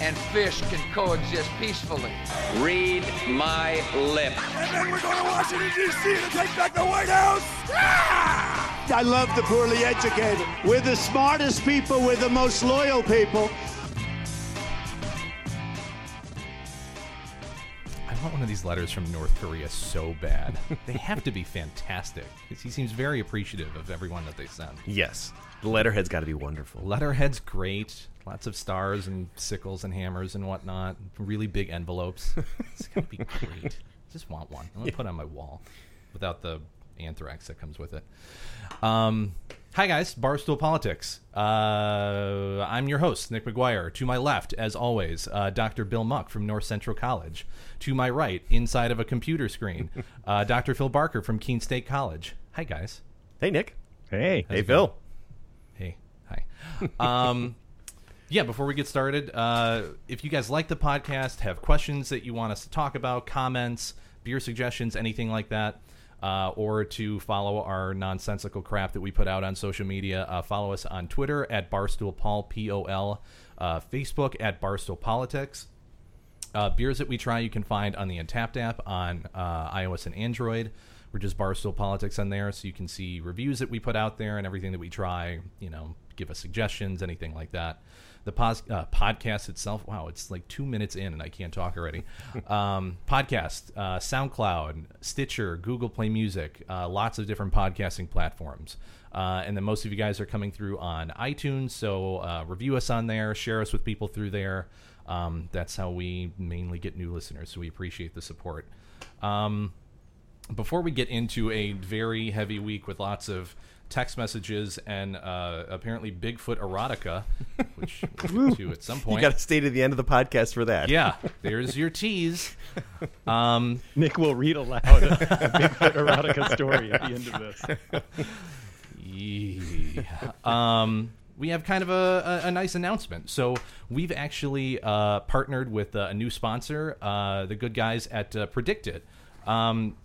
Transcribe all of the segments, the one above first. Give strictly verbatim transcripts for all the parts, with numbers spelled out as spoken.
and fish can coexist peacefully. Read my lips. And then we're going to Washington, D C to take back the White House! Ah! I love the poorly educated. We're the smartest people. We're the most loyal people. I want one of these letters from North Korea so bad. They have to be fantastic. He seems very appreciative of everyone that they send. Yes. The letterhead's got to be wonderful. Letterhead's great. Lots of stars and sickles and hammers and whatnot. Really big envelopes. It's going to be great. Just want one. I'm going to yeah. put it on my wall without the anthrax that comes with it. Um, hi, guys. Barstool Politics. Uh, I'm your host, Nick McGuire. To my left, as always, uh, Doctor Bill Muck from North Central College. To my right, inside of a computer screen, uh, Doctor Phil Barker from Keene State College. Hi, guys. Hey, Nick. Hey. How's hey, Bill. Hey. Hi. Um... Yeah, before we get started, uh, if you guys like the podcast, have questions that you want us to talk about, comments, beer suggestions, anything like that, uh, or to follow our nonsensical crap that we put out on social media, uh, follow us on Twitter at BarstoolPol, P O L, uh, Facebook at Barstool Politics. Uh, beers that we try you can find on the Untapped app on uh, iOS and Android. We're just Barstool Politics on there, so you can see reviews that we put out there and everything that we try, you know, give us suggestions, anything like that. The pos- uh, podcast itself, wow, it's like two minutes in and I can't talk already. Um, podcast, uh, SoundCloud, Stitcher, Google Play Music, uh, lots of different podcasting platforms. Uh, and then most of you guys are coming through on iTunes, so uh, review us on there, share us with people through there. Um, that's how we mainly get new listeners, so we appreciate the support. Um, before we get into a very heavy week with lots of text messages and uh, apparently Bigfoot erotica, which we'll get to at some point. You got to stay to the end of the podcast for that. Yeah, there's your tease. Um, Nick will read aloud a Bigfoot erotica story at the end of this. Yeah. Um, we have kind of a, a, a nice announcement. So we've actually uh, partnered with a new sponsor, uh, the good guys at uh, Predict It. Um,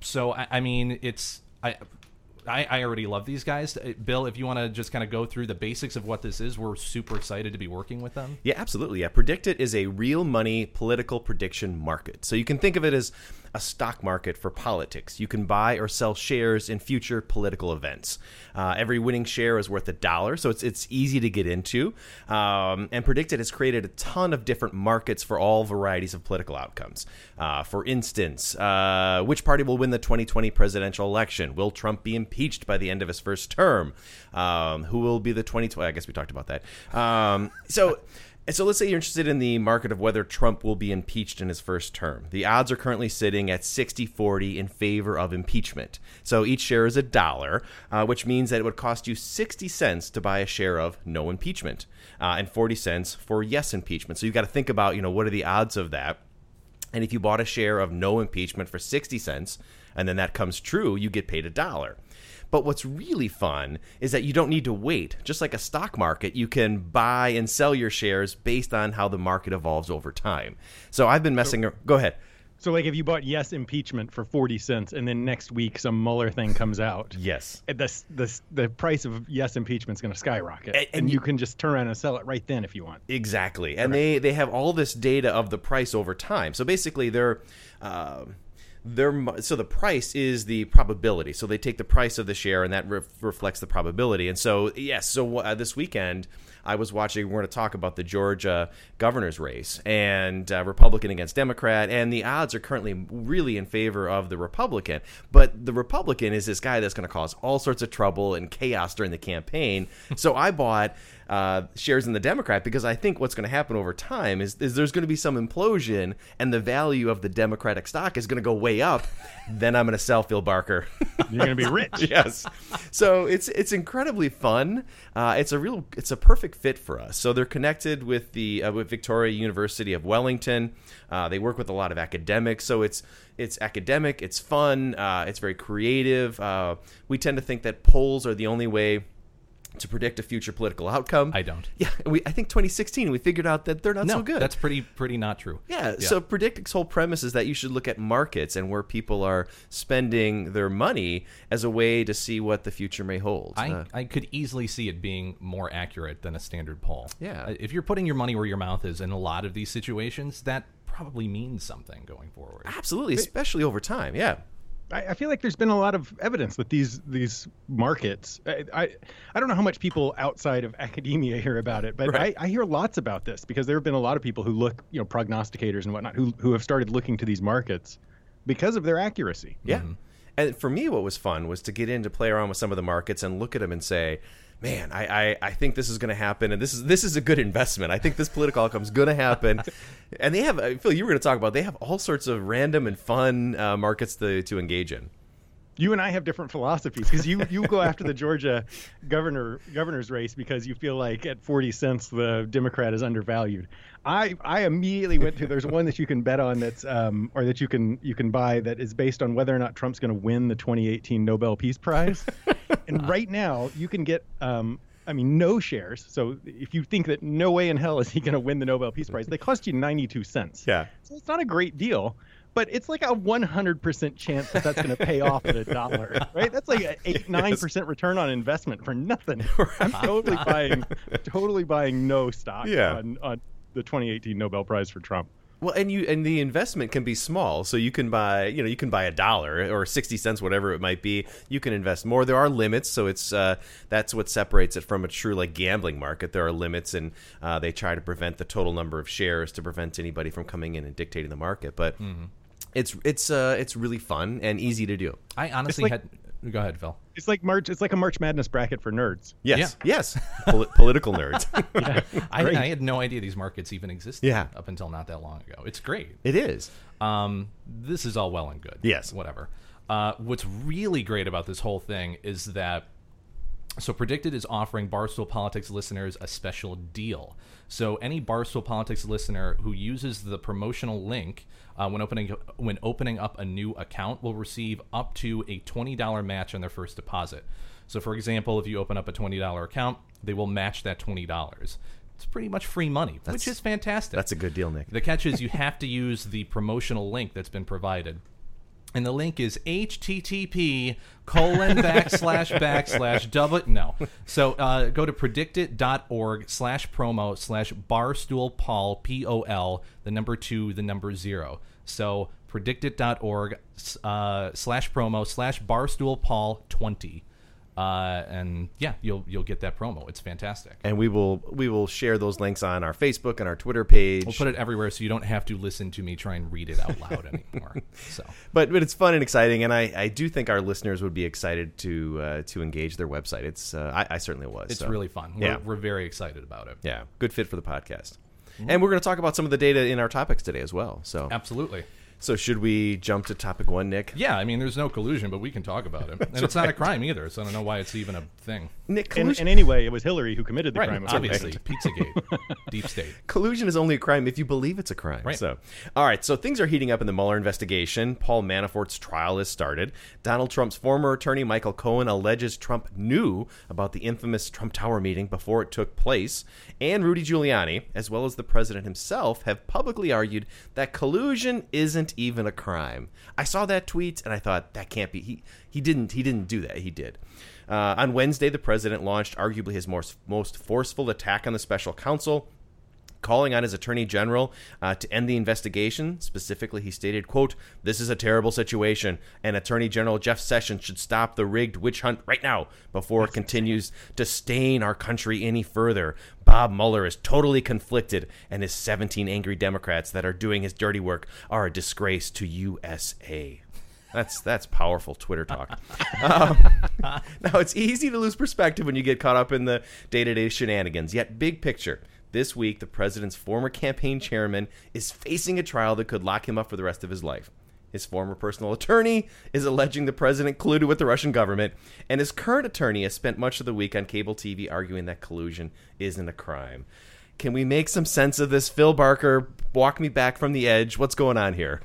so, I, I mean, it's... I. I, I already love these guys. Bill, if you want to just kind of go through the basics of what this is, we're super excited to be working with them. Yeah, absolutely. Yeah, Predict It is a real money political prediction market. So you can think of it as a stock market for politics. You can buy or sell shares in future political events. Uh, every winning share is worth a dollar, so it's it's easy to get into. Um, and Predict It has created a ton of different markets for all varieties of political outcomes. Uh, for instance, uh, which party will win the twenty twenty presidential election? Will Trump be impeached by the end of his first term? Um, who will be the twenty twenty? I guess we talked about that. Um, so. And so let's say you're interested in the market of whether Trump will be impeached in his first term. The odds are currently sitting at sixty forty in favor of impeachment. So each share is a dollar, uh, which means that it would cost you sixty cents to buy a share of no impeachment uh, and forty cents for yes impeachment. So you've got to think about, you know, what are the odds of that? And if you bought a share of no impeachment for sixty cents and then that comes true, you get paid a dollar. But what's really fun is that you don't need to wait. Just like a stock market, you can buy and sell your shares based on how the market evolves over time. So I've been messing so, – go ahead. So like if you bought yes impeachment for forty cents and then next week some Mueller thing comes out. Yes. The, the, the price of yes impeachment is going to skyrocket. And, and, and you can just turn around and sell it right then if you want. Exactly. And right. they, they have all this data of the price over time. So basically they're uh, – Their, so the price is the probability. So they take the price of the share, and that re- reflects the probability. And so, yes, so uh, this weekend I was watching – we're going to talk about the Georgia governor's race and uh, Republican against Democrat, and the odds are currently really in favor of the Republican. But the Republican is this guy that's going to cause all sorts of trouble and chaos during the campaign. So I bought – uh, shares in the Democrat, because I think what's going to happen over time is, is there's going to be some implosion and the value of the Democratic stock is going to go way up. Then I'm going to sell Phil Barker. You're going to be rich. Yes. So it's it's incredibly fun. Uh, it's a real it's a perfect fit for us. So they're connected with the uh, with Victoria University of Wellington. Uh, they work with a lot of academics. So it's it's academic. It's fun. Uh, it's very creative. Uh, we tend to think that polls are the only way to predict a future political outcome. I don't. Yeah, we, I think twenty sixteen, we figured out that they're not no, so good. That's pretty pretty not true. Yeah, yeah, so Predictic's whole premise is that you should look at markets and where people are spending their money as a way to see what the future may hold. I, uh, I could easily see it being more accurate than a standard poll. Yeah. If you're putting your money where your mouth is in a lot of these situations, that probably means something going forward. Absolutely, especially over time, yeah. I feel like there's been a lot of evidence that these these markets, I, I, I don't know how much people outside of academia hear about it, but right. I, I hear lots about this because there have been a lot of people who look, you know, prognosticators and whatnot, who who have started looking to these markets because of their accuracy. Yeah. Mm-hmm. And for me, what was fun was to get in to play around with some of the markets and look at them and say, man, I, I, I think this is going to happen, and this is this is a good investment. I think this political outcome is going to happen. And they have, Phil, you were going to talk about, they have all sorts of random and fun uh, markets to, to engage in. You and I have different philosophies because you, you go after the Georgia governor governor's race because you feel like at forty cents the Democrat is undervalued. I, I immediately went to there's one that you can bet on that's um or that you can you can buy that is based on whether or not Trump's going to win the twenty eighteen Nobel Peace Prize. And right now you can get um I mean no shares. So if you think that no way in hell is he going to win the Nobel Peace Prize, they cost you ninety-two cents. Yeah. So it's not a great deal. But it's like a one hundred percent chance that that's going to pay off at a dollar, right? That's like an eight, nine percent return on investment for nothing. I'm totally buying totally buying no stock yeah. on, on the twenty eighteen Nobel Prize for Trump. Well, and you and the investment can be small, so you can buy, you know, you can buy a dollar or sixty cents, whatever it might be. You can invest more. There are limits, so it's uh, that's what separates it from a true like gambling market. There are limits, and uh, they try to prevent the total number of shares to prevent anybody from coming in and dictating the market. But mm-hmm. it's it's uh, it's really fun and easy to do. I honestly like, had go ahead, Phil. It's like March. It's like a March Madness bracket for nerds. Yes, yeah. yes, Pol- political nerds. Yeah. I, I had no idea these markets even existed. Yeah. Up until not that long ago. It's great. It is. Um, this is all well and good. Yes, whatever. Uh, what's really great about this whole thing is that so Predicted is offering Barstool Politics listeners a special deal. So any Barstool Politics listener who uses the promotional link uh, when opening when opening up a new account will receive up to a twenty dollars match on their first deposit. So, for example, if you open up a twenty dollars account, they will match that twenty dollars. It's pretty much free money, that's, which is fantastic. That's a good deal, Nick. The catch is you have to use the promotional link that's been provided. And the link is H T T P colon backslash backslash double no. So uh, go to predictit.org slash promo slash barstool Paul P O L the number two the number zero. So predictit.org uh, slash promo slash barstool Paul twenty. Uh, and yeah, you'll you'll get that promo. It's fantastic. And we will we will share those links on our Facebook and our Twitter page. We'll put it everywhere so you don't have to listen to me try and read it out loud anymore. So, but but it's fun and exciting, and I, I do think our listeners would be excited to uh, to engage their website. It's uh, I, I certainly was. It's so. really fun. We're, yeah, we're very excited about it. Yeah, good fit for the podcast. Mm-hmm. And we're going to talk about some of the data in our topics today as well. So absolutely. So should we jump to topic one, Nick? Yeah, I mean, there's no collusion, but we can talk about it. And it's right. not a crime either, so I don't know why it's even a thing. Nick, collusion... and, and anyway, it was Hillary who committed the right, crime. Obviously, Pizzagate, deep state. Collusion is only a crime if you believe it's a crime. Right. So, all right, so things are heating up in the Mueller investigation. Paul Manafort's trial has started. Donald Trump's former attorney, Michael Cohen, alleges Trump knew about the infamous Trump Tower meeting before it took place. And Rudy Giuliani, as well as the president himself, have publicly argued that collusion isn't even a crime. I saw that tweet and I thought that can't be. He he didn't he didn't do that. He did. Uh, on Wednesday, the president launched arguably his most most forceful attack on the special counsel, calling on his attorney general uh, to end the investigation. Specifically, he stated, quote, "This is a terrible situation, and Attorney General Jeff Sessions should stop the rigged witch hunt right now before it continues to stain our country any further. Bob Mueller is totally conflicted, and his seventeen angry Democrats that are doing his dirty work are a disgrace to U S A." That's that's powerful Twitter talk. um, now, it's easy to lose perspective when you get caught up in the day-to-day shenanigans. Yet, big picture, this week, the president's former campaign chairman is facing a trial that could lock him up for the rest of his life. His former personal attorney is alleging the president colluded with the Russian government, and his current attorney has spent much of the week on cable T V arguing that collusion isn't a crime. Can we make some sense of this? Phil Barker, walk me back from the edge. What's going on here?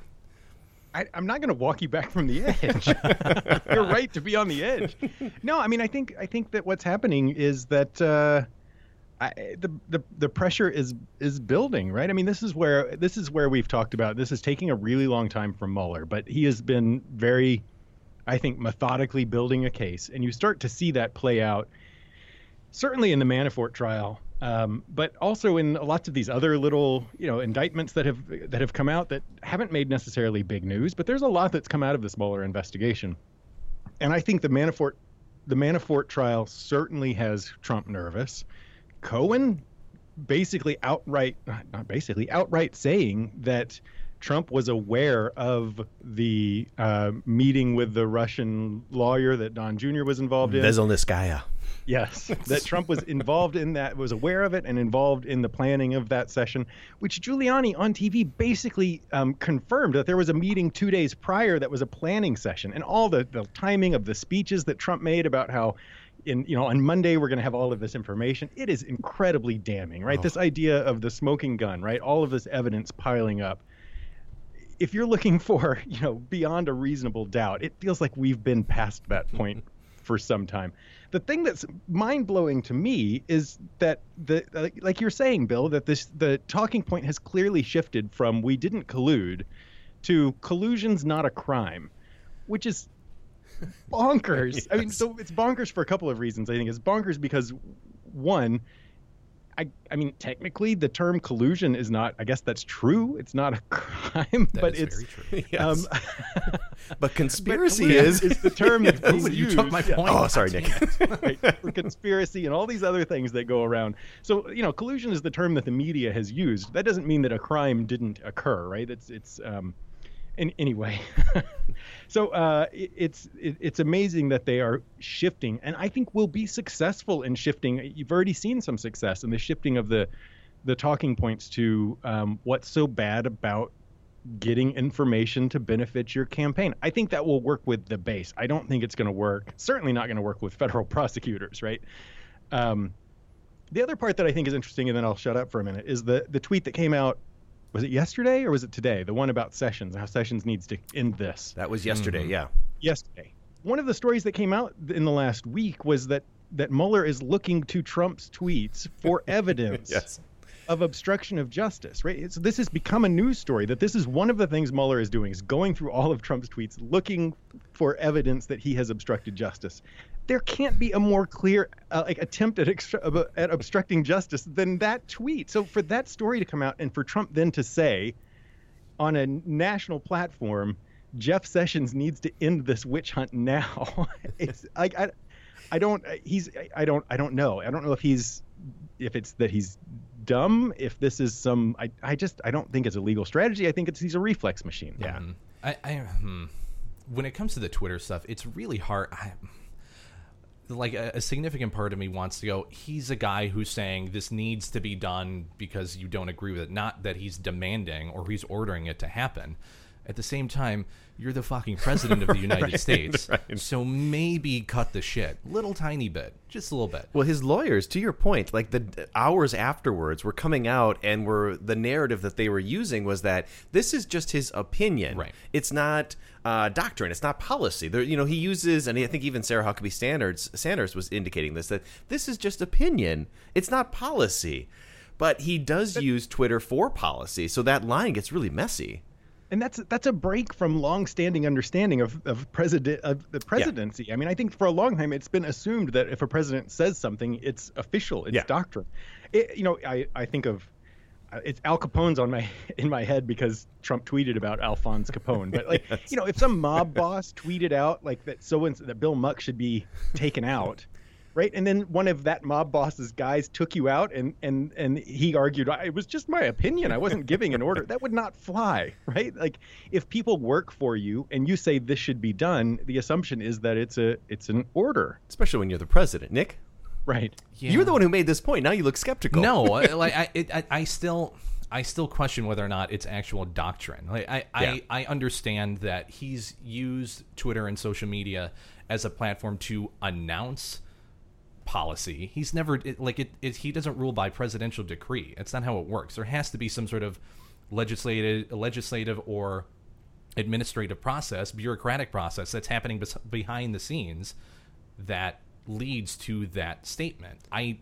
I, I'm not going to walk you back from the edge. You're right to be on the edge. No, I mean, I think I think that what's happening is that uh, I, the the the pressure is is building, right? I mean, this is where this is where we've talked about. This is taking a really long time from Mueller, but he has been very, I think, methodically building a case, and you start to see that play out. Certainly in the Manafort trial. Um, but also in lots of these other little, you know, indictments that have that have come out that haven't made necessarily big news, but there's a lot that's come out of this Mueller investigation. And I think the Manafort the Manafort trial certainly has Trump nervous. Cohen basically outright not basically outright saying that Trump was aware of the uh, meeting with the Russian lawyer that Don Junior was involved in. Veselnitskaya. Yes, that Trump was involved in that, was aware of it and involved in the planning of that session, which Giuliani on T V basically um, confirmed that there was a meeting two days prior that was a planning session, and all the, the timing of the speeches that Trump made about how, in you know, on Monday we're going to have all of this information. It is incredibly damning, right? Oh. This idea of the smoking gun, right? All of this evidence piling up. If you're looking for, you know, beyond a reasonable doubt, it feels like we've been past that point for some time. The thing that's mind-blowing to me is that, the uh, like you're saying, Bill, that this the talking point has clearly shifted from "we didn't collude" to "collusion's not a crime," which is bonkers. Yes. I mean, so it's bonkers for a couple of reasons. I think it's bonkers because, one, I, I mean, technically, the term collusion is not, I guess that's true. It's not a crime, that but it's. Very true. Yes. Um, but conspiracy but is. It's the term that's being used. You took my point. Oh, sorry, Nick. Right. Conspiracy and all these other things that go around. So, you know, collusion is the term that the media has used. That doesn't mean that a crime didn't occur, right? It's, it's, um, and anyway. So uh, it, it's it, it's amazing that they are shifting, and I think we'll be successful in shifting. You've already seen some success in the shifting of the the talking points to um, what's so bad about getting information to benefit your campaign. I think that will work with the base. I don't think it's going to work. Certainly not going to work with federal prosecutors, right? Um, the other part that I think is interesting, and then I'll shut up for a minute, is the the tweet that came out. Was it yesterday or was it today? The one about Sessions, how Sessions needs to end this. That was yesterday, mm-hmm. yeah. Yesterday. One of the stories that came out in the last week was that, that Mueller is looking to Trump's tweets for evidence yes. of obstruction of justice, right? So this has become a news story, that this is one of the things Mueller is doing, is going through all of Trump's tweets, looking for evidence that he has obstructed justice. There can't be a more clear uh, like attempt at, extra- at obstructing justice than that tweet. So for that story to come out and for Trump then to say on a national platform, Jeff Sessions needs to end this witch hunt now. It's like I, I don't he's I don't I don't know. I don't know if he's if it's that he's dumb, if this is some I, I just I don't think it's a legal strategy. I think it's he's a reflex machine. Yeah. Um, I, I hmm. When it comes to the Twitter stuff, it's really hard. I, Like a, a significant part of me wants to go, he's a guy who's saying this needs to be done because you don't agree with it. Not that he's demanding or he's ordering it to happen. At the same time, you're the fucking president of the United right, States. Right. So maybe cut the shit. Little tiny bit. Just a little bit. Well, his lawyers, to your point, like the hours afterwards were coming out and were the narrative that they were using was that this is just his opinion. Right. It's not uh, doctrine. It's not policy. There, you know, he uses, and I think even Sarah Huckabee Sanders, Sanders was indicating this, that this is just opinion. It's not policy. But he does but, use Twitter for policy. So that line gets really messy. And that's that's a break from longstanding understanding of of president of the presidency. Yeah. I mean, I think for a long time it's been assumed that if a president says something, it's official, it's yeah. doctrine. It, you know, I, I think of uh, it's Al Capone's on my in my head because Trump tweeted about Alphonse Capone. But like, yes. you know, if some mob boss tweeted out like that, so that Bill Muck should be taken out. Right. And then one of that mob boss's guys took you out and and and he argued, it was just my opinion. I wasn't giving an order. That would not fly. Right. Like if people work for you and you say this should be done, the assumption is that it's a it's an order. Especially when you're the president, Nick. Right. Yeah. You're the one who made this point. Now you look skeptical. No, like I, it, I I still I still question whether or not it's actual doctrine. Like I, yeah. I, I understand that he's used Twitter and social media as a platform to announce policy. He's never it, like it, it. He doesn't rule by presidential decree. It's not how it works. There has to be some sort of legislative, legislative or administrative process, bureaucratic process that's happening bes- behind the scenes that leads to that statement. I.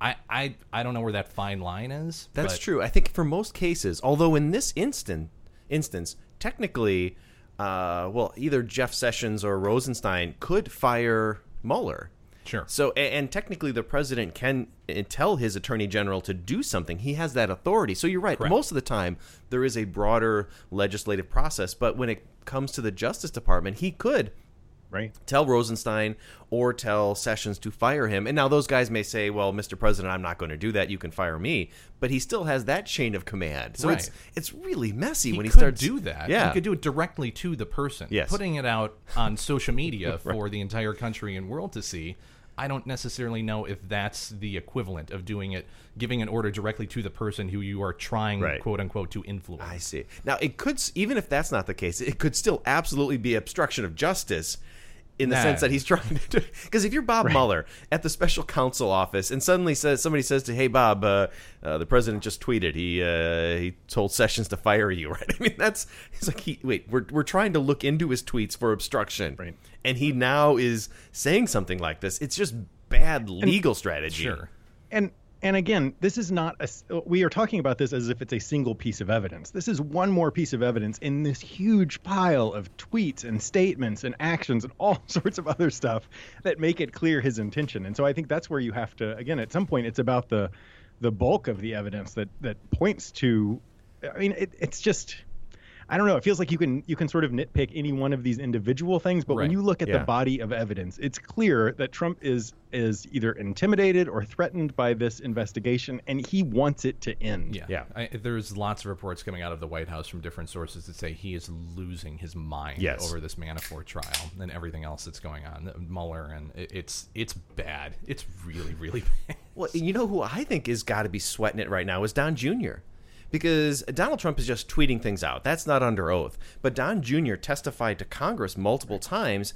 I, I I don't know where that fine line is. That's but. true. I think for most cases, although in this instant instance, technically, uh, well, either Jeff Sessions or Rosenstein could fire Mueller. Sure. So, and, and technically, the president can tell his attorney general to do something. He has that authority. So you're right. Correct. Most of the time, there is a broader legislative process. But when it comes to the Justice Department, he could. Right. Tell Rosenstein or tell Sessions to fire him. And now those guys may say, well, Mister President, I'm not going to do that. You can fire me. But he still has that chain of command. So right. it's it's really messy he when he starts. He could do that. Yeah. He could do it directly to the person. Yes. Putting it out on social media right. for the entire country and world to see, I don't necessarily know if that's the equivalent of doing it, giving an order directly to the person who you are trying, right. quote unquote, to influence. I see. Now, it could, even if that's not the case, it could still absolutely be obstruction of justice. In the nah. sense that he's trying to do, because if you're Bob right. Mueller at the special counsel office and suddenly says somebody says to, hey, Bob, uh, uh, the president just tweeted he uh, he told Sessions to fire you. Right. I mean, that's he's like, he, wait, we're we're trying to look into his tweets for obstruction. Right. And he now is saying something like this. It's just bad legal and, strategy. Sure. And. And again, this is not a, we are talking about this as if it's a single piece of evidence. This is one more piece of evidence in this huge pile of tweets and statements and actions and all sorts of other stuff that make it clear his intention. And so I think that's where you have to, again, at some point, it's about the the bulk of the evidence that that points to. I mean, it, it's just. I don't know. It feels like you can you can sort of nitpick any one of these individual things. But right. when you look at yeah. the body of evidence, it's clear that Trump is is either intimidated or threatened by this investigation, and he wants it to end. Yeah. yeah. I, there's lots of reports coming out of the White House from different sources that say he is losing his mind yes. over this Manafort trial and everything else that's going on. Mueller, and it, it's it's bad. It's really, really bad. Well, you know who I think has got to be sweating it right now is Don Junior Because Donald Trump is just tweeting things out. That's not under oath. But Don Junior testified to Congress multiple times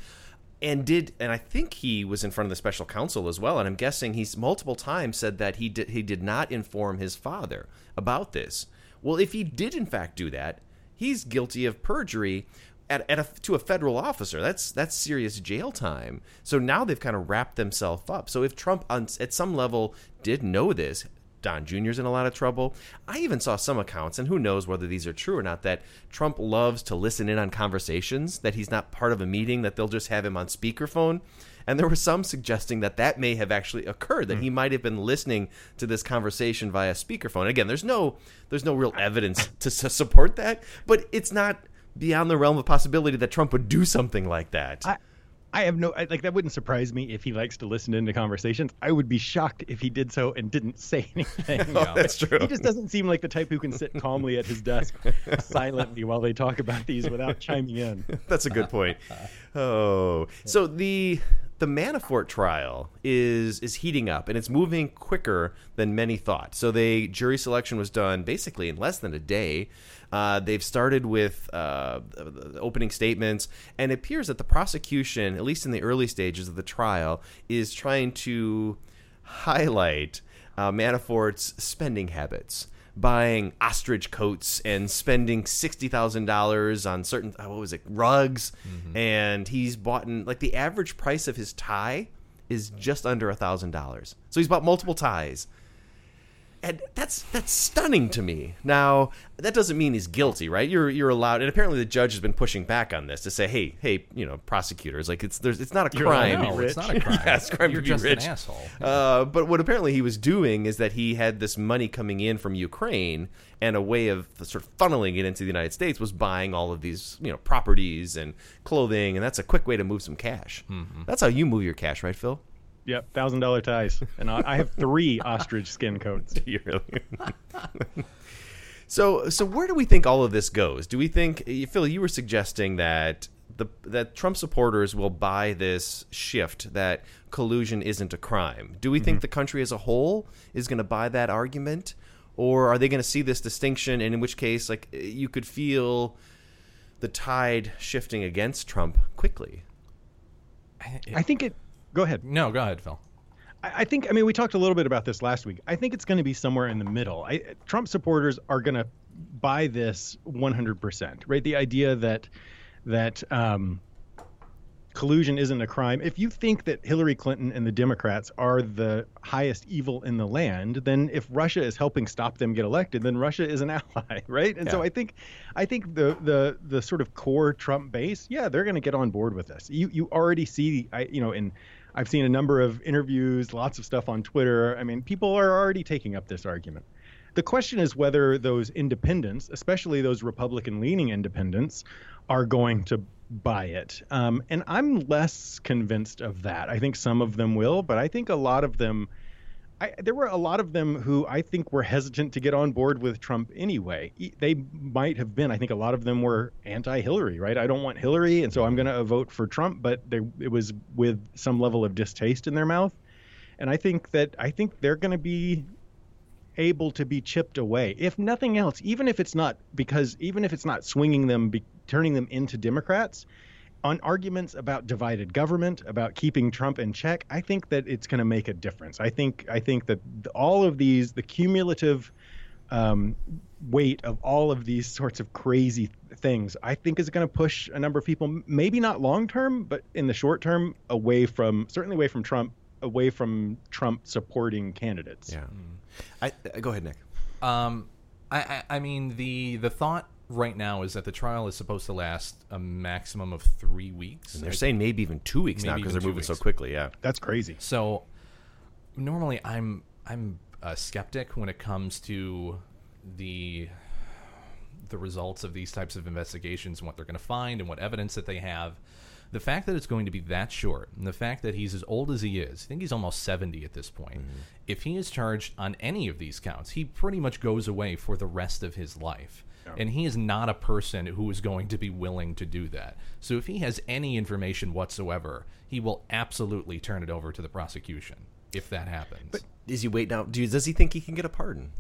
and did, and I think he was in front of the special counsel as well. And I'm guessing he's multiple times said that he did, he did not inform his father about this. Well, if he did, in fact, do that, he's guilty of perjury at, at a, to a federal officer. That's that's serious jail time. So now they've kind of wrapped themselves up. So if Trump on, at some level did know this, Don Junior's in a lot of trouble. I even saw some accounts, and who knows whether these are true or not, that Trump loves to listen in on conversations, that he's not part of a meeting, that they'll just have him on speakerphone. And there were some suggesting that that may have actually occurred, that mm-hmm. he might have been listening to this conversation via speakerphone. Again, there's no there's no real evidence to support that, but it's not beyond the realm of possibility that Trump would do something like that. I- I have no, I, like, that wouldn't surprise me if he likes to listen into conversations. I would be shocked if he did so and didn't say anything. No, that's true. He just doesn't seem like the type who can sit calmly at his desk silently while they talk about these without chiming in. That's a good point. Oh, so the the Manafort trial is is heating up, and it's moving quicker than many thought. So the jury selection was done basically in less than a day. Uh, they've started with uh, the opening statements, and it appears that the prosecution, at least in the early stages of the trial, is trying to highlight uh, Manafort's spending habits, buying ostrich coats and spending sixty thousand dollars on certain, what was it, rugs, mm-hmm. and he's bought, in, like, the average price of his tie is just under one thousand dollars. So he's bought multiple ties. And that's that's stunning to me. Now, that doesn't mean he's guilty, right? You're you're allowed, and apparently the judge has been pushing back on this to say, hey, hey, you know, prosecutors, like it's there's it's not a you're crime. Like, no, it's not a crime. yeah, it's a crime you're to be just rich. An asshole. Uh, but what apparently he was doing is that he had this money coming in from Ukraine, and a way of sort of funneling it into the United States was buying all of these, you know, properties and clothing, and that's a quick way to move some cash. Mm-hmm. That's how you move your cash, right, Phil? Yep, one thousand dollars ties. And I have three ostrich skin coats. You really? So, so where do we think all of this goes? Do we think, Phil, you were suggesting that the that Trump supporters will buy this shift that collusion isn't a crime. Do we mm-hmm. think the country as a whole is going to buy that argument? Or are they going to see this distinction, and in which case, like, you could feel the tide shifting against Trump quickly? I think it – go ahead. No, go ahead, Phil. I think – I mean, we talked a little bit about this last week. I think it's going to be somewhere in the middle. I, Trump supporters are going to buy this one hundred percent, right? The idea that that um, collusion isn't a crime. If you think that Hillary Clinton and the Democrats are the highest evil in the land, then if Russia is helping stop them get elected, then Russia is an ally, right? And yeah. so I think I think the the the sort of core Trump base, yeah, they're going to get on board with this. You you already see, I you know, in – I've seen a number of interviews, lots of stuff on Twitter. I mean, people are already taking up this argument. The question is whether those independents, especially those Republican-leaning independents, are going to buy it. Um, and I'm less convinced of that. I think some of them will, but I think a lot of them I, there were a lot of them who I think were hesitant to get on board with Trump anyway. They might have been. I think a lot of them were anti-Hillary, right? I don't want Hillary, and so I'm going to vote for Trump. But they, it was with some level of distaste in their mouth. And I think that I think they're going to be able to be chipped away. If nothing else, even if it's not because even if it's not swinging them, be, turning them into Democrats, on arguments about divided government, about keeping Trump in check, I think that it's going to make a difference. I think I think that all of these, the cumulative um, weight of all of these sorts of crazy things, I think is going to push a number of people, maybe not long term, but in the short term, away from certainly away from Trump, away from Trump supporting candidates. Yeah. I, I go ahead, Nick. Um, I, I I mean the the thought. Right now is that the trial is supposed to last a maximum of three weeks. And they're like, saying maybe even two weeks now because they're moving weeks. so quickly. Yeah, that's crazy. So normally I'm I'm a skeptic when it comes to the the results of these types of investigations and what they're going to find and what evidence that they have. The fact that it's going to be that short and the fact that he's as old as he is, I think he's almost seventy at this point. Mm-hmm. If he is charged on any of these counts, he pretty much goes away for the rest of his life. And he is not a person who is going to be willing to do that. So if he has any information whatsoever, he will absolutely turn it over to the prosecution if that happens. But is he waiting out? Does he think he can get a pardon?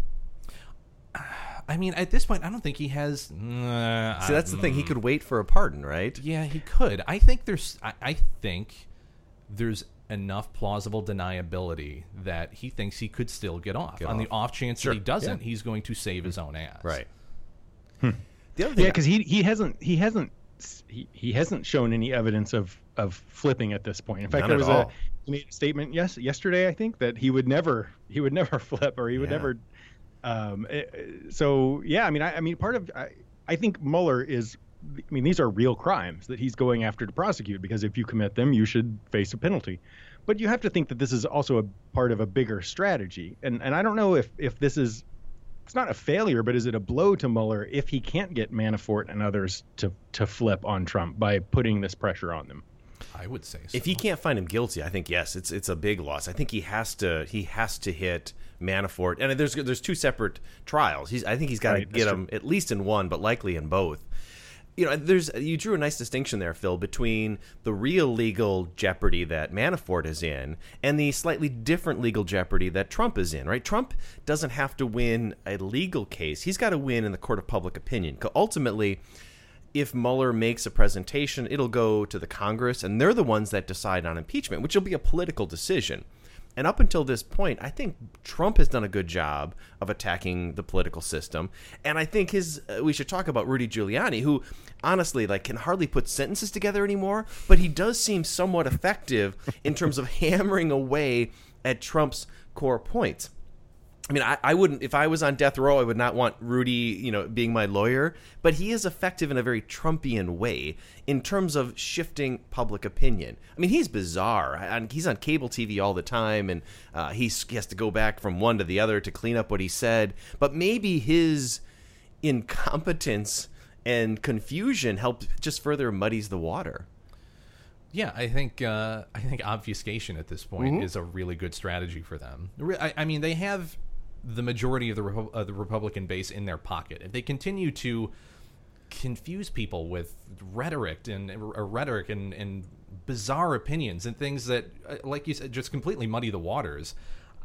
I mean, at this point, I don't think he has. Uh, See, that's the thing. He could wait for a pardon, right? Yeah, he could. I think there's. I, I think there's enough plausible deniability that he thinks he could still get off. Get On off. The off chance sure. that he doesn't, yeah. he's going to save his own ass. Right. Hmm. The other thing yeah, because he, he hasn't he hasn't he, he hasn't shown any evidence of, of flipping at this point. In fact, there was a, he made a statement yes yesterday I think that he would never he would never flip or he would yeah. never. Um, so yeah, I mean I, I mean part of I, I think Mueller is I mean these are real crimes that he's going after to prosecute because if you commit them you should face a penalty. But you have to think that this is also a part of a bigger strategy, and and I don't know if if this is. It's not a failure, but is it a blow to Mueller if he can't get Manafort and others to, to flip on Trump by putting this pressure on them? I would say so. If he can't find him guilty, I think yes, it's it's a big loss. I think he has to he has to hit Manafort, and there's there's two separate trials. He's I think he's got to right, get him true. at least in one, but likely in both. You know, there's you drew a nice distinction there, Phil, between the real legal jeopardy that Manafort is in and the slightly different legal jeopardy that Trump is in, right? Trump doesn't have to win a legal case. He's got to win in the court of public opinion. Ultimately, if Mueller makes a presentation, it'll go to the Congress, and they're the ones that decide on impeachment, which will be a political decision. And up until this point, I think Trump has done a good job of attacking the political system. And I think his uh, we should talk about Rudy Giuliani, who honestly like can hardly put sentences together anymore. But he does seem somewhat effective in terms of hammering away at Trump's core points. I mean, I, I wouldn't if I was on death row, I would not want Rudy, you know, being my lawyer. But he is effective in a very Trumpian way in terms of shifting public opinion. I mean, he's bizarre. I, he's on cable T V all the time, and uh, he's, he has to go back from one to the other to clean up what he said. But maybe his incompetence and confusion helped just further muddies the water. Yeah, I think uh, I think obfuscation at this point mm-hmm. is a really good strategy for them. I, I mean, they have the majority of the, Repo- of the Republican base in their pocket. If they continue to confuse people with rhetoric and uh, rhetoric and, and bizarre opinions and things that, uh, like you said, just completely muddy the waters,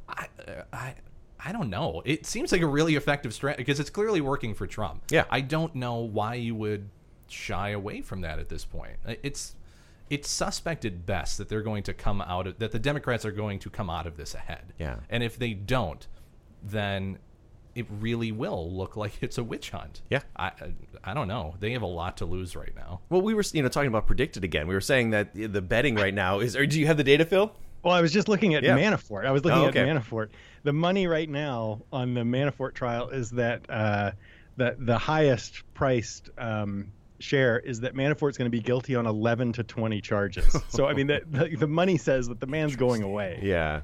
I I, I don't know. It seems like a really effective strategy because it's clearly working for Trump. Yeah, I don't know why you would shy away from that at this point. It's It's suspect at best that they're going to come out of, that the Democrats are going to come out of this ahead. Yeah. And if they don't, then it really will look like it's a witch hunt. Yeah. I I don't know. They have a lot to lose right now. Well, we were you know talking about predicted again. We were saying that the betting right now is. Or do you have the data, Phil? Well, I was just looking at yeah. Manafort. I was looking oh, okay. at Manafort. The money right now on the Manafort trial is that uh, the the highest priced. Um, share is that Manafort's going to be guilty on eleven to twenty charges. So, I mean, the, the, the money says that the man's going away. Yeah.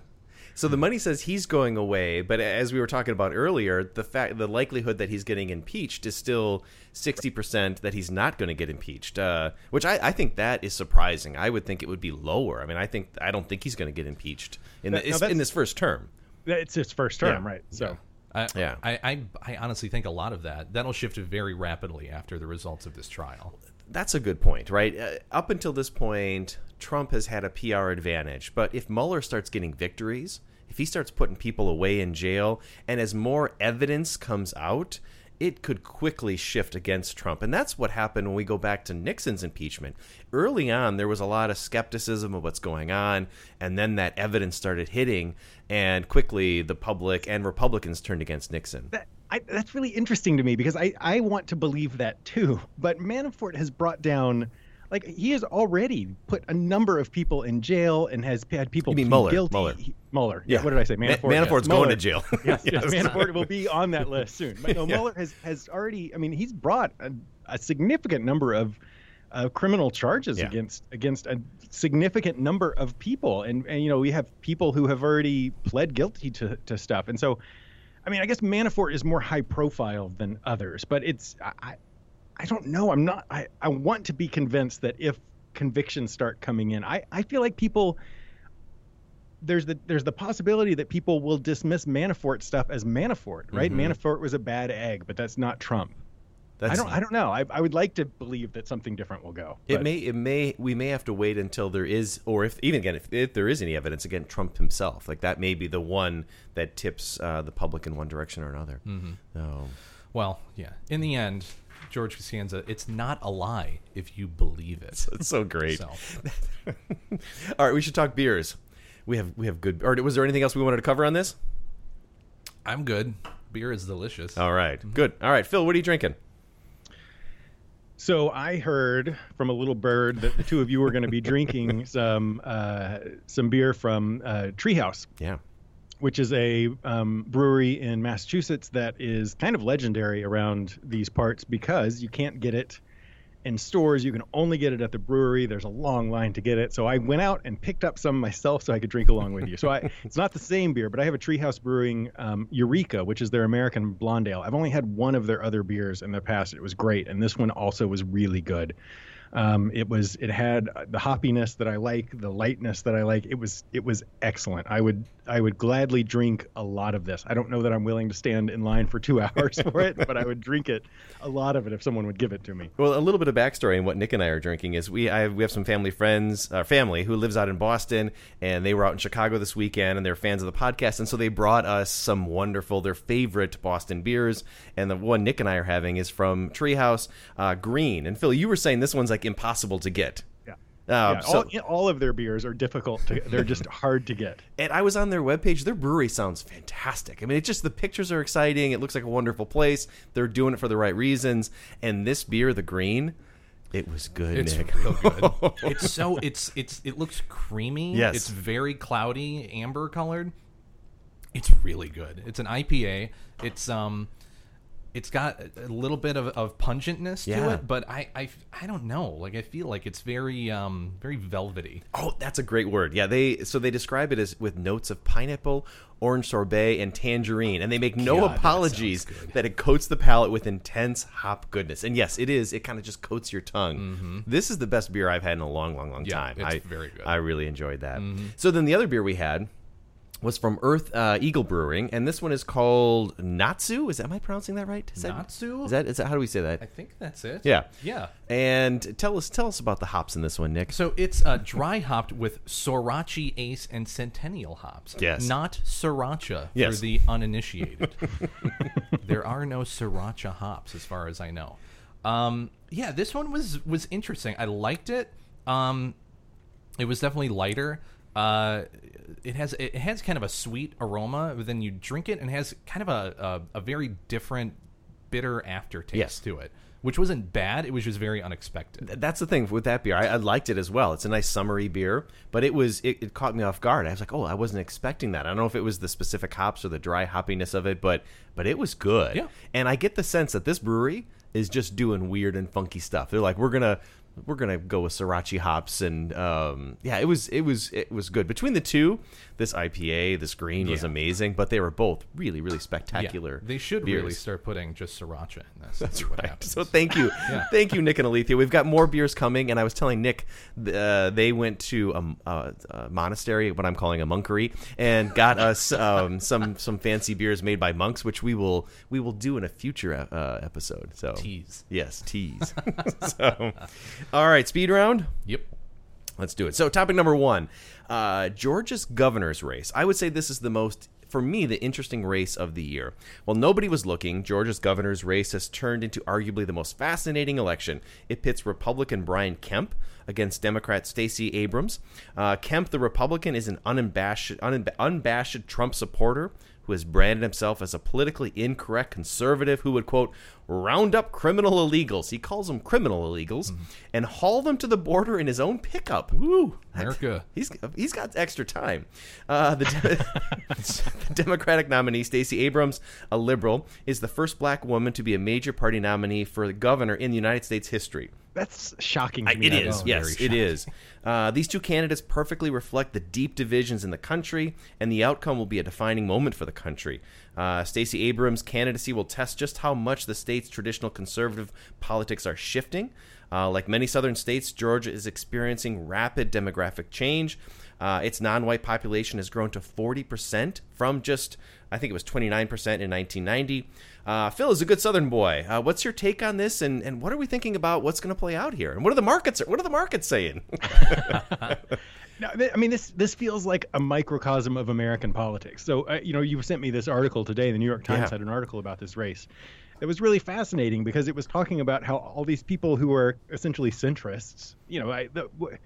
So the money says he's going away, but as we were talking about earlier, the fact, the likelihood that he's getting impeached is still sixty percent that he's not going to get impeached, uh, which I, I think that is surprising. I would think it would be lower. I mean, I think I don't think he's going to get impeached in, that, the, no, in this first term. It's his first term, yeah. right? So. Yeah. I, yeah, I, I I honestly think a lot of that that'll shift very rapidly after the results of this trial. That's a good point, right? Uh, up until this point, Trump has had a P R advantage, but if Mueller starts getting victories, if he starts putting people away in jail, and as more evidence comes out, it could quickly shift against Trump. And that's what happened when we go back to Nixon's impeachment. Early on, there was a lot of skepticism of what's going on, and then that evidence started hitting, and quickly the public and Republicans turned against Nixon. That, I, that's really interesting to me because I, I want to believe that too. But Manafort has brought down, like, he has already put a number of people in jail and has had people plead Mueller, guilty. Mueller. He, Mueller. Yeah. What did I say? Manafort. Manafort's yes. going Mueller. to jail. Yes, yes. Manafort will be on that list soon. But no, yeah. Mueller has, has already, I mean, he's brought a, a significant number of uh, criminal charges yeah. against against a significant number of people. And, and, you know, we have people who have already pled guilty to, to stuff. And so, I mean, I guess Manafort is more high profile than others, but it's, I, I don't know. I'm not. I, I want to be convinced that if convictions start coming in, I, I feel like people. There's the there's the possibility that people will dismiss Manafort stuff as Manafort, right? Mm-hmm. Manafort was a bad egg, but that's not Trump. That's, I don't. I don't know. I, I would like to believe that something different will go. It but. may. It may. We may have to wait until there is, or if even again, if, if there is any evidence, again, Trump himself, like that may be the one that tips uh, the public in one direction or another. Mm-hmm. So, well, yeah. In the end. George Costanza, it's not a lie if you believe it. It's so great. So. All right, we should talk beers. We have we have good. Or was there anything else we wanted to cover on this? I'm good. Beer is delicious. All right, mm-hmm. good. All right, Phil, what are you drinking? So I heard from a little bird that the two of you were going to be drinking some uh, some beer from uh, Treehouse. Yeah. Which is a um, brewery in Massachusetts that is kind of legendary around these parts because you can't get it in stores. You can only get it at the brewery. There's a long line to get it. So I went out and picked up some myself so I could drink along with you. So I, it's not the same beer, but I have a Treehouse Brewing um, Eureka, which is their American Blonde Ale. I've only had one of their other beers in the past. It was great. And this one also was really good. Um, it was, it had the hoppiness that I like, the lightness that I like. It was, it was excellent. I would, I would gladly drink a lot of this. I don't know that I'm willing to stand in line for two hours for it, but I would drink it, a lot of it, if someone would give it to me. Well, a little bit of backstory on what Nick and I are drinking is we, I have, we have some family friends, our uh, family who lives out in Boston, and they were out in Chicago this weekend and they're fans of the podcast. And so they brought us some wonderful, their favorite Boston beers. And the one Nick and I are having is from Treehouse uh, Green. And Phil, you were saying this one's like impossible to get. Yeah. Um, yeah. So, all, all of their beers are difficult to they're just hard to get. And I was on their webpage. Their brewery sounds fantastic. I mean, it's just the pictures are exciting. It looks like a wonderful place. They're doing it for the right reasons. And this beer, the green, it was good, it's Nick. Real good. It's so it's it's it looks creamy. Yes. It's very cloudy, amber colored. It's really good. It's an I P A. It's um it's got a little bit of, of pungentness yeah. to it, but I, I, I don't know. Like, I feel like it's very um very velvety. Oh, that's a great word. Yeah, they so they describe it as with notes of pineapple, orange sorbet, and tangerine, and they make no God, apologies that, that it coats the palate with intense hop goodness. And yes, it is. It kind of just coats your tongue. Mm-hmm. This is the best beer I've had in a long, long, long yeah, time. It's I, very good. I really enjoyed that. Mm-hmm. So then the other beer we had was from Earth uh, Eagle Brewing, and this one is called Natsu. Is that, am I pronouncing that right? Is that, Natsu? Is that, is that, how do we say that? I think that's it. Yeah. Yeah. And tell us tell us about the hops in this one, Nick. So it's uh, dry hopped with Sorachi Ace and Centennial hops. Yes. Not Sriracha yes. for the uninitiated. There are no Sriracha hops, as far as I know. Um, yeah, this one was, was interesting. I liked it. Um, it was definitely lighter. Uh, it has it has kind of a sweet aroma, but then you drink it and it has kind of a, a, a very different bitter aftertaste yes. to it, which wasn't bad. It was just very unexpected. That's the thing with that beer. I, I liked it as well. It's a nice summery beer, but it was it, it caught me off guard. I was like, oh, I wasn't expecting that. I don't know if it was the specific hops or the dry hoppiness of it, but but it was good. Yeah. And I get the sense that this brewery is just doing weird and funky stuff. They're like, we're going to... We're gonna go with Sriracha hops, and um, yeah, it was it was it was good. Between the two, this I P A, this green yeah. was amazing, but they were both really really spectacular. Yeah. They should beers. really start putting just Sriracha in this. That's right. Happens. So thank you, yeah. thank you, Nick and Alethea. We've got more beers coming, and I was telling Nick uh, they went to a, a, a monastery, what I'm calling a monkery, and got us um, some some fancy beers made by monks, which we will we will do in a future uh, episode. So tease, yes, tease. so. All right, speed round? Yep. Let's do it. So topic number one, uh, Georgia's governor's race. I would say this is the most, for me, the interesting race of the year. While nobody was looking, Georgia's governor's race has turned into arguably the most fascinating election. It pits Republican Brian Kemp against Democrat Stacey Abrams. Uh, Kemp, the Republican, is an unabashed, unab- unabashed Trump supporter who has branded himself as a politically incorrect conservative who would, quote, round up criminal illegals. He calls them criminal illegals mm-hmm. and haul them to the border in his own pickup. Woo! America. He's, he's got extra time. Uh, the, de- the Democratic nominee, Stacey Abrams, a liberal, is the first black woman to be a major party nominee for the governor in the United States history. That's shocking to me. It is, yes, it is. Uh, these two candidates perfectly reflect the deep divisions in the country, and the outcome will be a defining moment for the country. Uh, Stacey Abrams' candidacy will test just how much the state's traditional conservative politics are shifting. Uh, like many southern states, Georgia is experiencing rapid demographic change. Uh, its non-white population has grown to forty percent from just, I think it was twenty-nine percent in nineteen ninety. Uh, Phil is a good Southern boy. Uh, what's your take on this, and, and what are we thinking about what's going to play out here? And what are the markets What are the markets saying? No, I mean, this this feels like a microcosm of American politics. So, uh, you know, you sent me this article today. The New York Times yeah. had an article about this race. It was really fascinating because it was talking about how all these people who are essentially centrists, you know, I... The, w-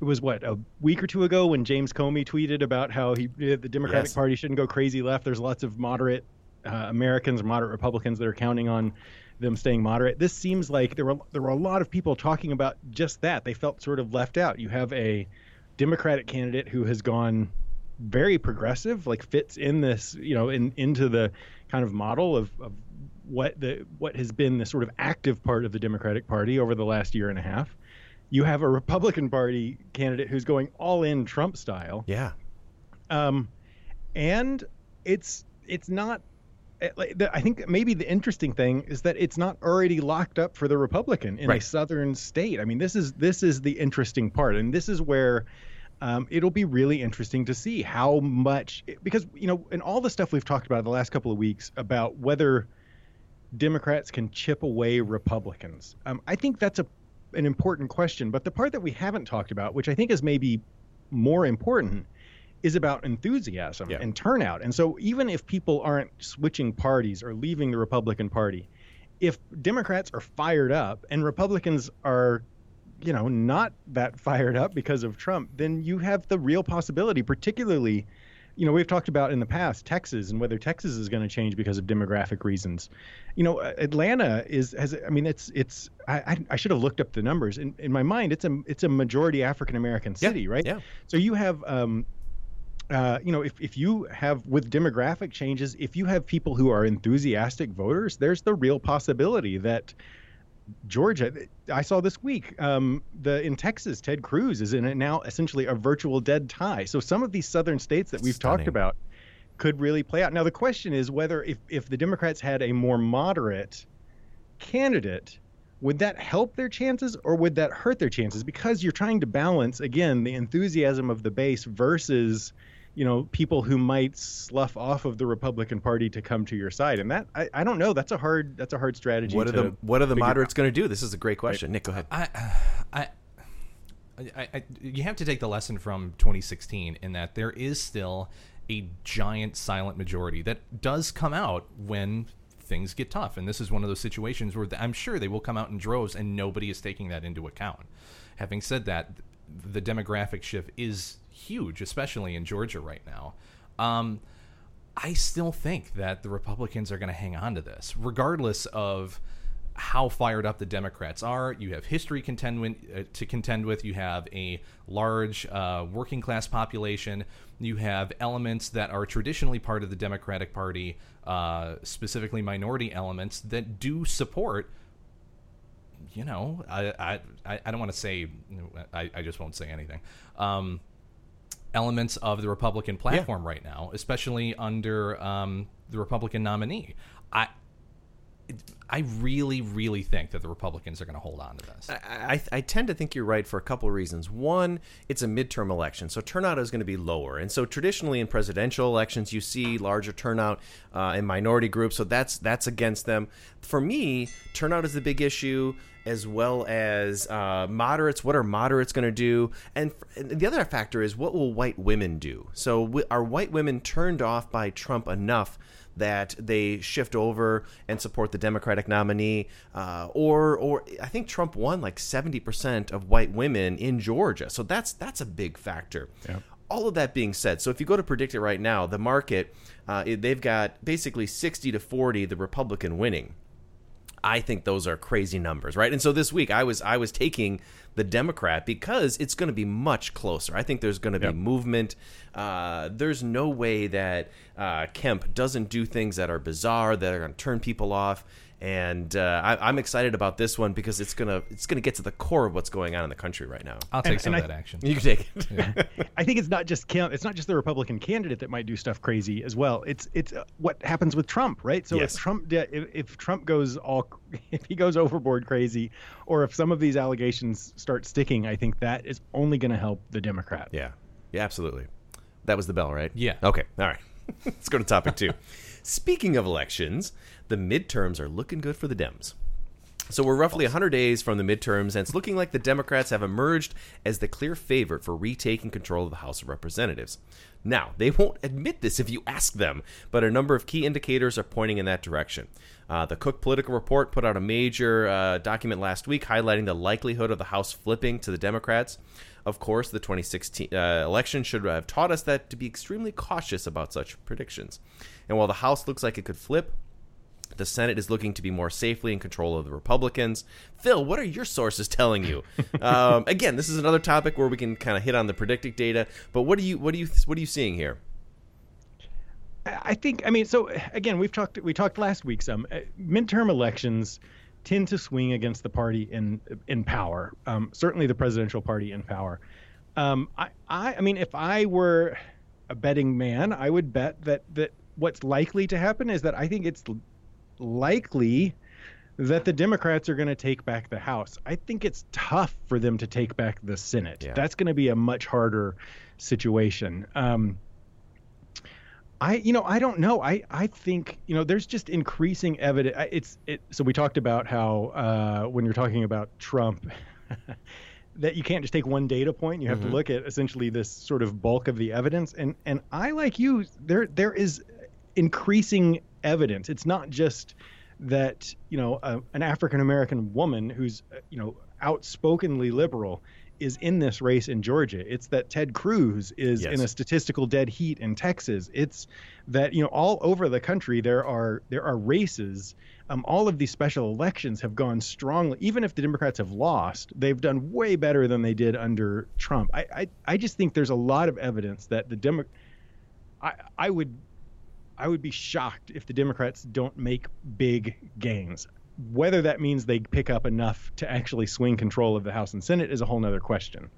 It was, what, a week or two ago when James Comey tweeted about how he the Democratic yes. Party shouldn't go crazy left. There's lots of moderate uh, Americans, moderate Republicans that are counting on them staying moderate. This seems like there were there were a lot of people talking about just that. They felt sort of left out. You have a Democratic candidate who has gone very progressive, like fits in this, you know, in into the kind of model of, of what the what has been the sort of active part of the Democratic Party over the last year and a half. You have a Republican Party candidate who's going all in Trump style. Yeah. Um, and it's it's not – I think maybe the interesting thing is that it's not already locked up for the Republican in right. a southern state. I mean, this is this is the interesting part, and this is where um, it'll be really interesting to see how much – because, you know, in all the stuff we've talked about the last couple of weeks about whether Democrats can chip away Republicans, um, I think that's a – an important question, but the part that we haven't talked about, which I think is maybe more important, is about enthusiasm yeah. and turnout. And so even if people aren't switching parties or leaving the Republican Party, if Democrats are fired up and Republicans are, you know, not that fired up because of Trump, then you have the real possibility, particularly, you know, we've talked about in the past Texas and whether Texas is going to change because of demographic reasons. You know, Atlanta is has. I mean, it's it's. I, I should have looked up the numbers. In in my mind, it's a it's a majority African American city, yeah, right? Yeah. So you have um, uh, you know, if, if you have, with demographic changes, if you have people who are enthusiastic voters, there's the real possibility that Georgia, I saw this week, um, the in Texas, Ted Cruz is in it now essentially a virtual dead tie. So some of these southern states that That's we've stunning. talked about could really play out. Now, the question is whether if, if the Democrats had a more moderate candidate, would that help their chances or would that hurt their chances? Because you're trying to balance, again, the enthusiasm of the base versus, you know, people who might slough off of the Republican Party to come to your side. And that, I, I don't know, that's a hard, that's a hard strategy. What are the, what are the moderates going to do? This is a great question. Right. Nick, go ahead. I, I, I, I, you have to take the lesson from twenty sixteen in that there is still a giant silent majority that does come out when things get tough. And this is one of those situations where I'm sure they will come out in droves and nobody is taking that into account. Having said that, the demographic shift is huge, especially in Georgia right now. Um, I still think that the Republicans are going to hang on to this, regardless of how fired up the Democrats are. You have history contend with, uh, to contend with. You have a large uh, working class population. You have elements that are traditionally part of the Democratic Party, uh, specifically minority elements that do support, you know, I I, I don't want to say, I, I just won't say anything. Um, elements of the Republican platform yeah. right now, especially under um, the Republican nominee. I I really, really think that the Republicans are going to hold on to this. I, I, I tend to think you're right for a couple of reasons. One, it's a midterm election, so turnout is going to be lower. And so traditionally in presidential elections, you see larger turnout uh, in minority groups, so that's that's against them. For me, turnout is the big issue, as well as uh, moderates. What are moderates going to do? And, f- and the other factor is, what will white women do? So w- are white women turned off by Trump enough that they shift over and support the Democratic nominee? Uh, or or I think Trump won like seventy percent of white women in Georgia. So that's that's a big factor. Yeah. All of that being said, so if you go to predict it right now, the market, uh, they've got basically sixty to forty, the Republican winning. I think those are crazy numbers, right? And so this week I was I was taking the Democrat because it's going to be much closer. I think there's going to be yep. movement. Uh, there's no way that uh, Kemp doesn't do things that are bizarre, that are going to turn people off. And uh, I, I'm excited about this one because it's gonna it's gonna get to the core of what's going on in the country right now. I'll take and, some and of I, that action. You can take it. Yeah. I think it's not just Kemp, it's not just the Republican candidate that might do stuff crazy as well. It's it's uh, what happens with Trump, right? So yes. if Trump if, if Trump goes all if he goes overboard crazy, or if some of these allegations start sticking, I think that is only going to help the Democrat. Yeah, yeah, absolutely. That was the bell, right? Yeah. Okay. All right. Let's go to topic two. Speaking of elections, the midterms are looking good for the Dems. So we're roughly one hundred days from the midterms, and it's looking like the Democrats have emerged as the clear favorite for retaking control of the House of Representatives. Now, they won't admit this if you ask them, but a number of key indicators are pointing in that direction. Uh, the Cook Political Report put out a major uh, document last week highlighting the likelihood of the House flipping to the Democrats. Of course, the twenty sixteen uh, election should have taught us that to be extremely cautious about such predictions. And while the House looks like it could flip, the Senate is looking to be more safely in control of the Republicans. Phil, what are your sources telling you? um, again, this is another topic where we can kind of hit on the predictive data. But what do you what do you what are you seeing here? I think I mean so again we've talked we talked last week some uh, midterm elections tend to swing against the party in in power. Um, certainly the presidential party in power. Um, I, I I mean if I were a betting man, I would bet that that what's likely to happen is that I think it's likely that the Democrats are going to take back the House. I think it's tough for them to take back the Senate. Yeah. That's going to be a much harder situation. Um, I, you know, I don't know. I, I think, you know, there's just increasing evidence. It's it. So we talked about how uh, when you're talking about Trump, that you can't just take one data point. You have mm-hmm. to look at essentially this sort of bulk of the evidence. And and I, like you, there there is increasing evidence. It's not just that, you know, uh, an African-American woman who's, uh, you know, outspokenly liberal is in this race in Georgia. It's that Ted Cruz is yes. in a statistical dead heat in Texas. It's that, you know, all over the country there are there are races. Um, all of these special elections have gone strongly. Even if the Democrats have lost, they've done way better than they did under Trump. I I, I just think there's a lot of evidence that the Demo- I, I would I would be shocked if the Democrats don't make big gains. Whether that means they pick up enough to actually swing control of the House and Senate is a whole nother question.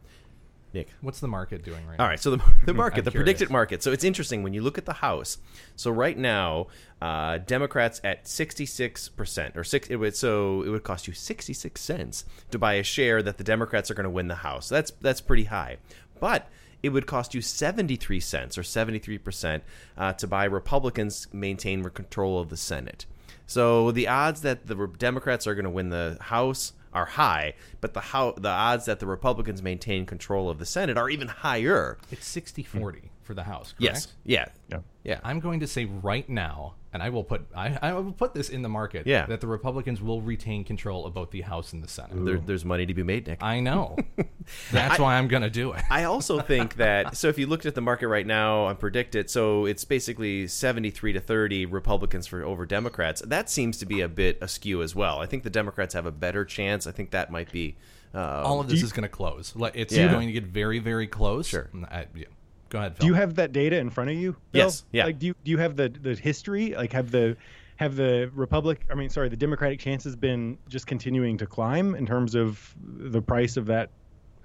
Nick, what's the market doing right now? All right, so the, the market, the curious. predicted market. So it's interesting when you look at the House. So right now, uh, Democrats at sixty-six percent, or six. It would, so it would cost you sixty-six cents to buy a share that the Democrats are going to win the House. That's that's pretty high, but it would cost you seventy-three cents or seventy-three percent uh, to buy Republicans maintain control of the Senate. So the odds that the Democrats are going to win the House are high, but the how the odds that the Republicans maintain control of the Senate are even higher. It's sixty forty mm-hmm. for the House, correct? Yes. Yeah. yeah. Yeah. I'm going to say right now, and I will put I, I will put this in the market, yeah. that the Republicans will retain control of both the House and the Senate. There, there's money to be made, Nick. I know. That's I, why I'm going to do it. I also think that, so if you looked at the market right now and predict it, so it's basically seventy-three to thirty Republicans for over Democrats. That seems to be a bit askew as well. I think the Democrats have a better chance. I think that might be... Um, All of this you, is going to close. It's yeah. going to get very, very close. Sure. I, yeah. Go ahead, Phil. Do you have that data in front of you, Bill? Yes. Yeah. Like, do you do you have the, the history? Like, have the have the Republic? I mean, sorry, the Democratic chances been just continuing to climb in terms of the price of that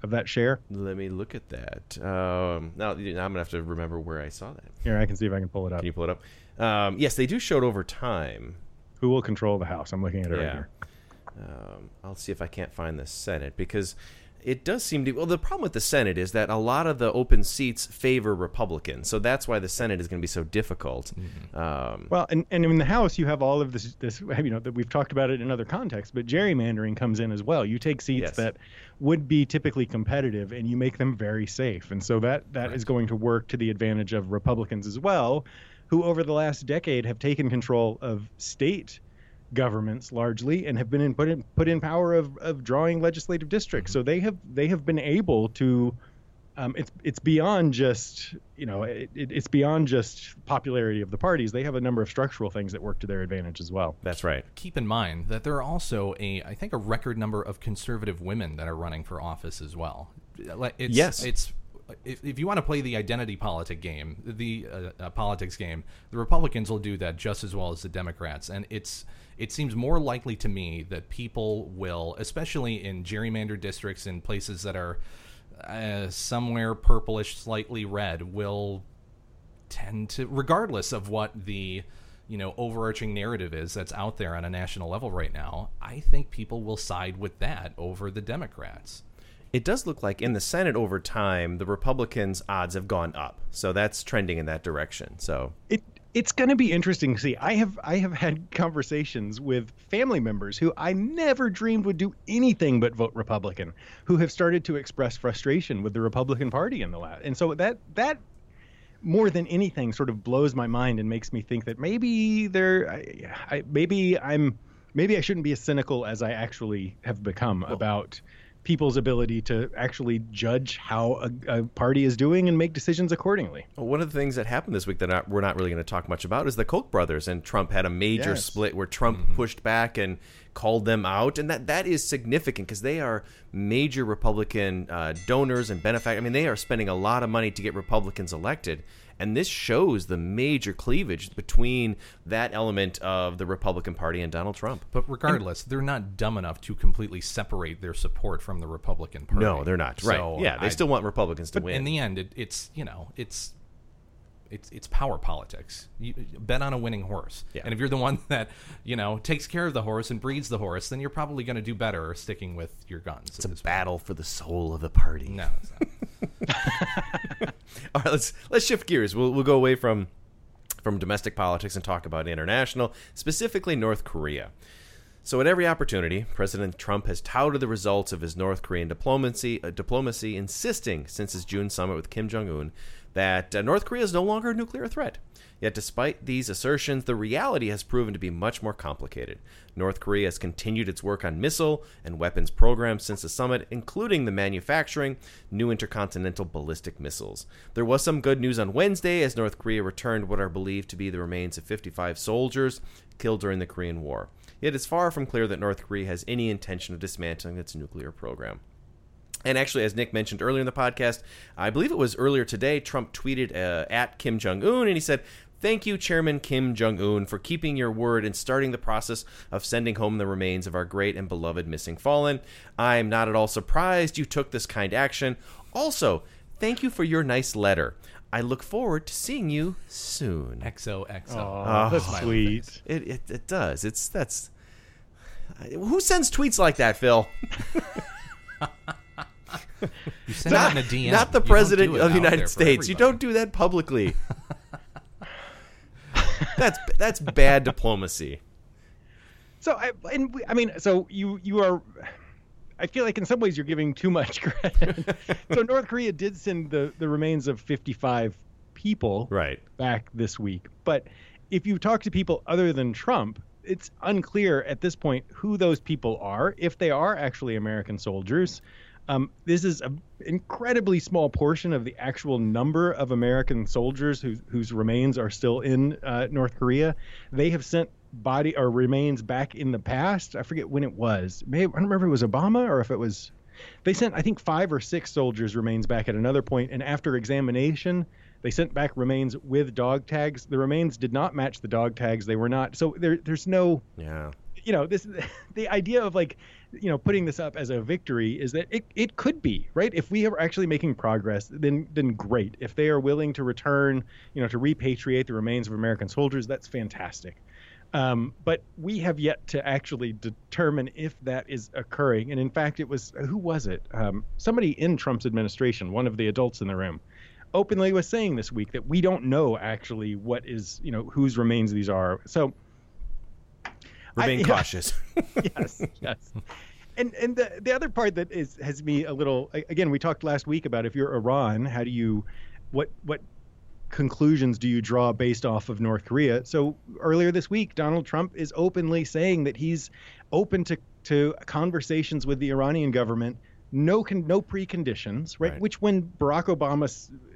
of that share? Let me look at that. Um, now, now I'm gonna have to remember where I saw that. Here, I can see if I can pull it up. Can you pull it up? Um, yes, they do show it over time. Who will control the House? I'm looking at it yeah. right here. Um, I'll see if I can't find the Senate because. It does seem to... Well, the problem with the Senate is that a lot of the open seats favor Republicans, so that's why the Senate is going to be so difficult. Mm-hmm. Um, well, and, and in the House, you have all of this, this, you know, that we've talked about it in other contexts, but gerrymandering comes in as well. You take seats yes. that would be typically competitive, and you make them very safe. And so that, that right. is going to work to the advantage of Republicans as well, who over the last decade have taken control of state governments largely and have been in, put in put in power of, of drawing legislative districts. So they have they have been able to. Um, it's it's beyond just you know it, it's beyond just popularity of the parties. They have a number of structural things that work to their advantage as well. That's right. Keep in mind that there are also a I think a record number of conservative women that are running for office as well. It's, yes, it's. If, if you want to play the identity politic game, the uh, uh, politics game, the Republicans will do that just as well as the Democrats. And it's it seems more likely to me that people will, especially in gerrymandered districts and places that are uh, somewhere purplish, slightly red, will tend to, regardless of what the you know overarching narrative is that's out there on a national level right now, I think people will side with that over the Democrats. It does look like in the Senate over time, the Republicans' odds have gone up. So that's trending in that direction. So it it's going to be interesting to see. I have I have had conversations with family members who I never dreamed would do anything but vote Republican, who have started to express frustration with the Republican Party in the last. And so that that more than anything sort of blows my mind and makes me think that maybe they're I, I, maybe I'm maybe I shouldn't be as cynical as I actually have become well, about people's ability to actually judge how a, a party is doing and make decisions accordingly. Well, one of the things that happened this week that not, we're not really going to talk much about is the Koch brothers and Trump had a major yes. split where Trump mm-hmm. pushed back and called them out. And that, that is significant because they are major Republican uh, donors and benefactors. I mean, they are spending a lot of money to get Republicans elected. And this shows the major cleavage between that element of the Republican Party and Donald Trump. But regardless, and, they're not dumb enough to completely separate their support from the Republican Party. No, they're not. Right. So yeah, they I, still want Republicans to but win. In the end, it, it's, you know, it's it's it's power politics. You bet on a winning horse. Yeah. And if you're the one that, you know, takes care of the horse and breeds the horse, then you're probably going to do better sticking with your guns. It's a battle point. For the soul of the party. No, it's not. All right, let's let's shift gears. We'll we'll go away from from domestic politics and talk about international, specifically North Korea. So at every opportunity, President Trump has touted the results of his North Korean diplomacy, uh, diplomacy insisting since his June summit with Kim Jong-un that uh, North Korea is no longer a nuclear threat. Yet despite these assertions, the reality has proven to be much more complicated. North Korea has continued its work on missile and weapons programs since the summit, including the manufacturing new intercontinental ballistic missiles. There was some good news on Wednesday as North Korea returned what are believed to be the remains of fifty-five soldiers killed during the Korean War. Yet it's far from clear that North Korea has any intention of dismantling its nuclear program. And actually, as Nick mentioned earlier in the podcast, I believe it was earlier today, Trump tweeted uh, at Kim Jong-un, and he said, "Thank you, Chairman Kim Jong-un, for keeping your word and starting the process of sending home the remains of our great and beloved missing fallen. I'm not at all surprised you took this kind action. Also, thank you for your nice letter. I look forward to seeing you soon." X O X O. Oh, that's sweet. It, it it does. It's that's who sends tweets like that, Phil? You send not, it in a D M. Not the president of the United States. You don't do that publicly. that's that's bad diplomacy. So I and we, I mean, so you you are. I feel like in some ways you're giving too much credit. So North Korea did send the, the remains of fifty-five people right. back this week. But if you talk to people other than Trump, it's unclear at this point who those people are, if they are actually American soldiers. Um, this is an incredibly small portion of the actual number of American soldiers who, whose remains are still in uh, North Korea. They have sent body or remains back in the past. I forget when it was. Maybe, I don't remember if it was Obama or if it was. They sent, I think, five or six soldiers' remains back at another point, and after examination, they sent back remains with dog tags. The remains did not match the dog tags. They were not. So there, there's no. Yeah. You know, this the idea of like, you know, putting this up as a victory is that it, it could be right. If we are actually making progress, then then great. If they are willing to return, you know, to repatriate the remains of American soldiers, that's fantastic. Um, but we have yet to actually determine if that is occurring. And in fact, it was who was it? Um, somebody in Trump's administration, one of the adults in the room, openly was saying this week that we don't know actually what is, you know, whose remains these are. So. Remain I, cautious. yes, yes. And and the, the other part that is has me a little, again, we talked last week about if you're Iran, how do you, what what conclusions do you draw based off of North Korea? So earlier this week, Donald Trump is openly saying that he's open to, to conversations with the Iranian government, no con, no preconditions, right? right? Which when Barack Obama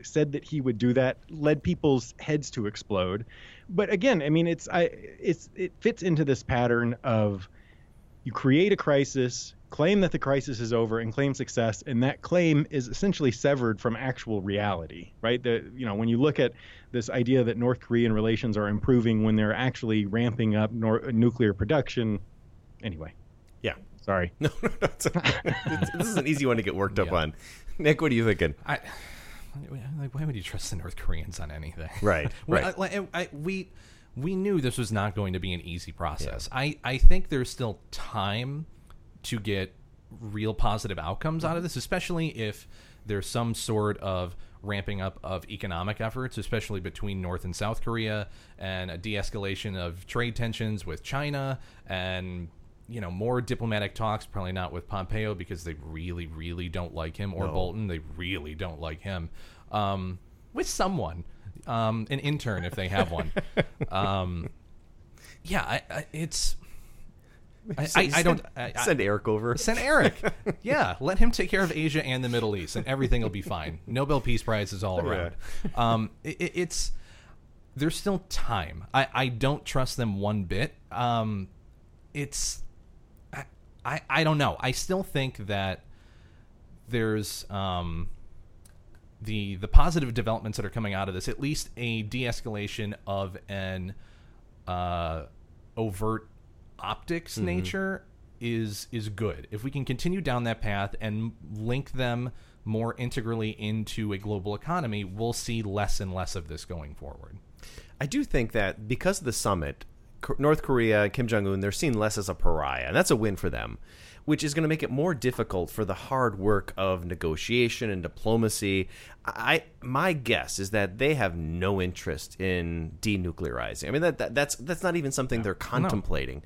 said that he would do that, led people's heads to explode. But again, I mean, it's I it's it fits into this pattern of you create a crisis, claim that the crisis is over, and claim success, and that claim is essentially severed from actual reality, right? The you know when you look at this idea that North Korean relations are improving when they're actually ramping up nor- nuclear production, anyway. Yeah. Sorry. No, no, no. It's a, this is an easy one to get worked up yeah. on. Nick, what are you thinking? I Like, why would you trust the North Koreans on anything? Right, right. I, I, I, we we knew this was not going to be an easy process. Yeah. I, I think there's still time to get real positive outcomes out of this, especially if there's some sort of ramping up of economic efforts, especially between North and South Korea, and a de-escalation of trade tensions with China, and you know, more diplomatic talks, probably not with Pompeo because they really, really don't like him, or no. Bolton, they really don't like him. Um, with someone, um, an intern if they have one. um, yeah, I, I, it's. I, I, I don't I, I, send Eric over. Send Eric. Yeah, let him take care of Asia and the Middle East, and everything will be fine. Nobel Peace Prize is all around. Yeah. Um, it, it, it's there's still time. I, I don't trust them one bit. Um, it's. I, I don't know. I still think that there's um, the the positive developments that are coming out of this, at least a de-escalation of an uh, overt optics mm-hmm. nature is is good. If we can continue down that path and link them more integrally into a global economy, we'll see less and less of this going forward. I do think that because of the summit, North Korea, Kim Jong-un, they're seen less as a pariah, and that's a win for them, which is going to make it more difficult for the hard work of negotiation and diplomacy. I my guess is that they have no interest in denuclearizing. I mean, that, that that's that's not even something they're contemplating. No.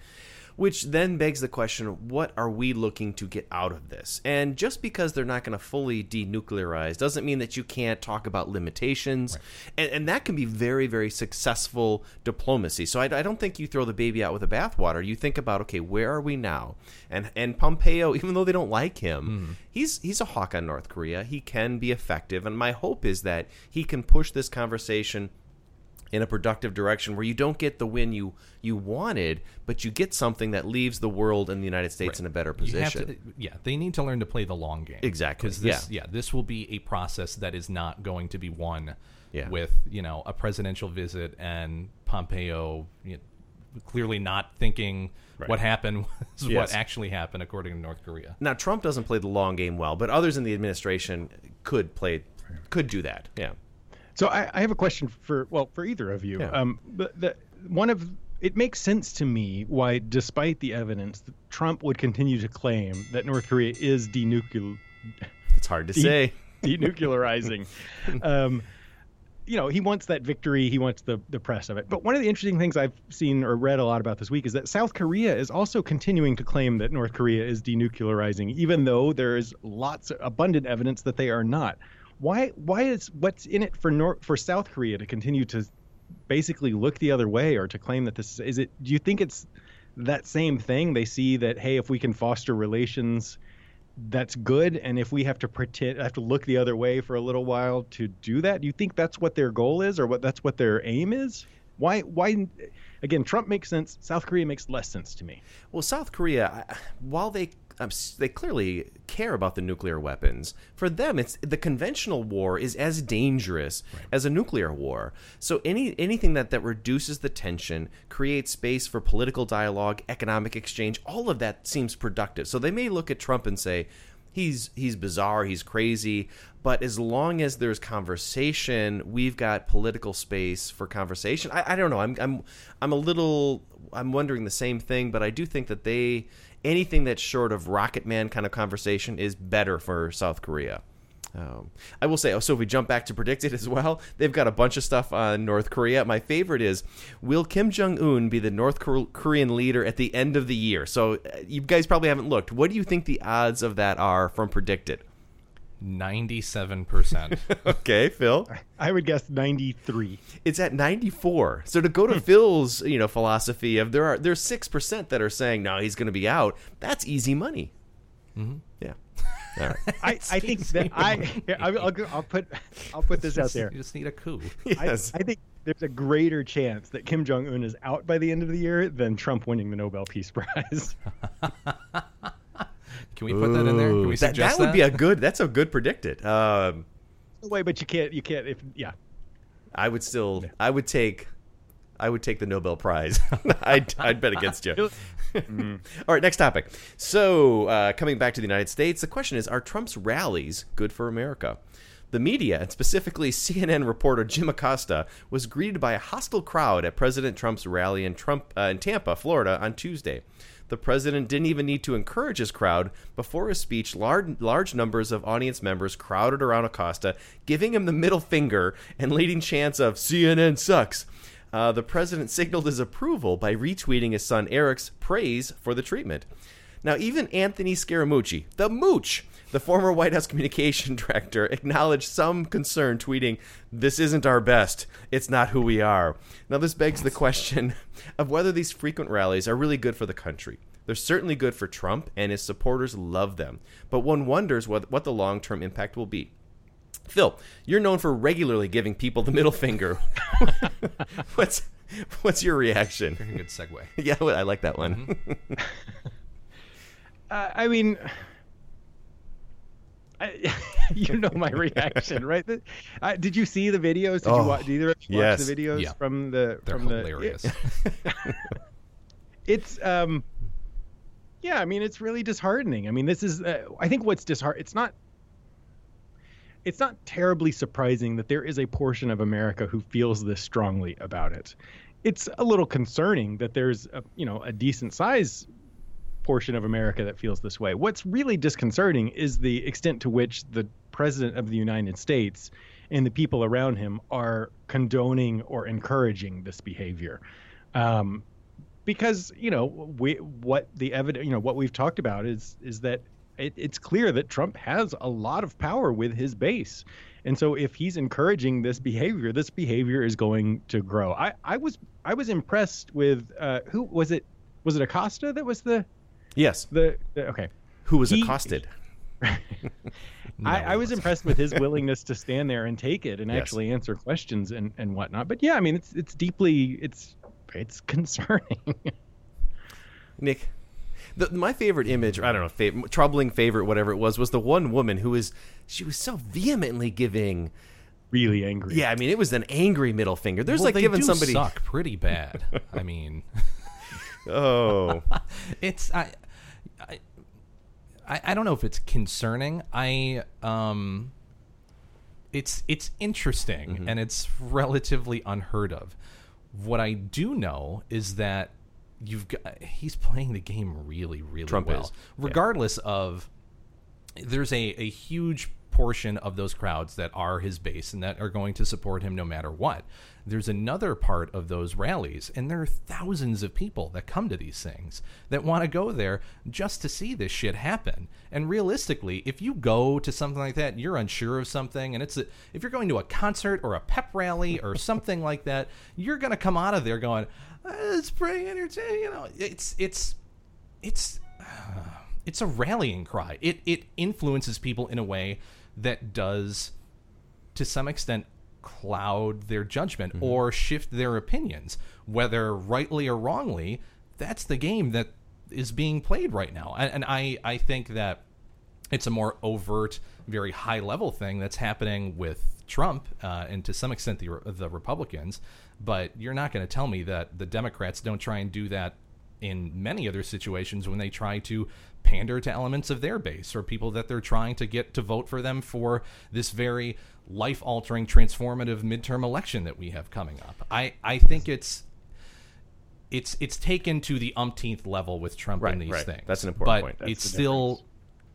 Which then begs the question, what are we looking to get out of this? And just because they're not going to fully denuclearize doesn't mean that you can't talk about limitations. Right. And, and that can be very, very successful diplomacy. So I, I don't think you throw the baby out with the bathwater. You think about, okay, where are we now? And and Pompeo, even though they don't like him, mm-hmm. he's he's a hawk on North Korea. He can be effective. And my hope is that he can push this conversation in a productive direction where you don't get the win you you wanted, but you get something that leaves the world and the United States right. in a better position. To, yeah, they need to learn to play the long game. Exactly. This, yeah. yeah, this will be a process that is not going to be won yeah. with, you know, a presidential visit and Pompeo, you know, clearly not thinking right. what happened was yes. what actually happened, according to North Korea. Now, Trump doesn't play the long game well, but others in the administration could play, could do that. Yeah. So I, I have a question for, well, for either of you. Yeah. Um, but the, one of, it makes sense to me why, despite the evidence, Trump would continue to claim that North Korea is denuclear. It's hard to de- say. Denuclearizing. um, You know, he wants that victory. He wants the, the press of it. But one of the interesting things I've seen or read a lot about this week is that South Korea is also continuing to claim that North Korea is denuclearizing, even though there is lots of abundant evidence that they are not. Why? Why is what's in it for North, for South Korea to continue to basically look the other way or to claim that this is it? Do you think it's that same thing? They see that, hey, if we can foster relations, that's good, and if we have to pretend, have to look the other way for a little while to do that, do you think that's what their goal is, or what that's what their aim is? Why? Why? Again, Trump makes sense. South Korea makes less sense to me. Well, South Korea, while they um, they clearly care about the nuclear weapons, for them, it's the conventional war is as dangerous right. as a nuclear war. So any anything that that reduces the tension, creates space for political dialogue, economic exchange, all of that seems productive. So they may look at Trump and say, He's he's bizarre, he's crazy, but as long as there's conversation, we've got political space for conversation. I, I don't know. I'm I'm I'm a little I'm wondering the same thing, but I do think that they anything that's short of Rocket Man kind of conversation is better for South Korea. Um, I will say, oh, so if we jump back to Predict It as well, they've got a bunch of stuff on North Korea. My favorite is, will Kim Jong-un be the North Korean leader at the end of the year? So you guys probably haven't looked. What do you think the odds of that are from Predict It? ninety-seven percent. Okay, Phil? I would guess ninety-three. It's at ninety-four. So to go to Phil's, you know, philosophy of there are there's six percent that are saying, no, he's going to be out, that's easy money. Mm-hmm. Yeah. All right. I, I think that I I'll, I'll put I'll put this out there. You just need a coup. Yes. I, I think there's a greater chance that Kim Jong-un is out by the end of the year than Trump winning the Nobel Peace Prize. Can we Ooh, put that in there? Can we suggest that? That would that? be a good. That's a good predicted. Um, no way, but you can't. You can't. If yeah, I would still. Yeah. I would take. I would take the Nobel Prize. I'd, I'd bet against you. Mm. All right, next topic. So uh, coming back to the United States, the question is, are Trump's rallies good for America? The media, and specifically C N N reporter Jim Acosta, was greeted by a hostile crowd at President Trump's rally in, Trump, uh, in Tampa, Florida, on Tuesday. The president didn't even need to encourage his crowd. Before his speech, large, large numbers of audience members crowded around Acosta, giving him the middle finger and leading chants of C N N sucks. Uh, the president signaled his approval by retweeting his son Eric's praise for the treatment. Now, even Anthony Scaramucci, the Mooch, the former White House communication director, acknowledged some concern, tweeting, "This isn't our best. It's not who we are." Now, this begs the question of whether these frequent rallies are really good for the country. They're certainly good for Trump, and his supporters love them. But one wonders what, what the long-term impact will be. Phil, you're known for regularly giving people the middle finger. what's what's your reaction? Very good segue. Yeah, I like that one. Mm-hmm. uh, I mean, I, you know my reaction, right? Uh, did you see the videos? Did oh, you watch? Did either of you yes. watch the videos yeah. from the? They're from hilarious. The, it, it's um, yeah. I mean, it's really disheartening. I mean, this is. Uh, I think what's disheartening. It's not. It's not terribly surprising that there is a portion of America who feels this strongly about it. It's a little concerning that there's a, you know, a decent size portion of America that feels this way. What's really disconcerting is the extent to which the president of the United States and the people around him are condoning or encouraging this behavior. Um, because, you know, we, what the evidence, you know, what we've talked about is, is that It, it's clear that Trump has a lot of power with his base. And so if he's encouraging this behavior, this behavior is going to grow. I, I was I was impressed with uh, who was it? Was it Acosta that was the? Yes. The, the OK. Who was he, accosted? No, I, I was impressed with his willingness to stand there and take it and yes. actually answer questions and, and whatnot. But yeah, I mean, it's it's deeply it's it's concerning. Nick, the, my favorite image, I don't know, fav- troubling favorite, whatever it was, was the one woman who was she was so vehemently giving, really angry. Yeah, I mean, it was an angry middle finger. There's well, like they giving do somebody suck pretty bad. I mean, oh, it's I. I I, I don't know if it's concerning. I um, it's it's interesting mm-hmm. and it's relatively unheard of. What I do know is that you've got he's playing the game really, really Trump well, is. Regardless yeah. of there's a, a huge portion of those crowds that are his base and that are going to support him no matter what. There's another part of those rallies, and there are thousands of people that come to these things that want to go there just to see this shit happen. And realistically, if you go to something like that, you're unsure of something, and it's a, if you're going to a concert or a pep rally or something like that, you're going to come out of there going, oh, "It's pretty entertaining." You know, it's it's it's uh, it's a rallying cry. It it influences people in a way that does, to some extent, cloud their judgment mm-hmm. or shift their opinions, whether rightly or wrongly. That's the game that is being played right now. And, and I, I think that it's a more overt, very high-level thing that's happening with Trump uh, and to some extent the, the Republicans. But you're not going to tell me that the Democrats don't try and do that in many other situations when they try to pander to elements of their base or people that they're trying to get to vote for them for this very life-altering, transformative midterm election that we have coming up. I, I think it's it's it's taken to the umpteenth level with Trump right, in these right. things. That's an important but point. But it's still difference.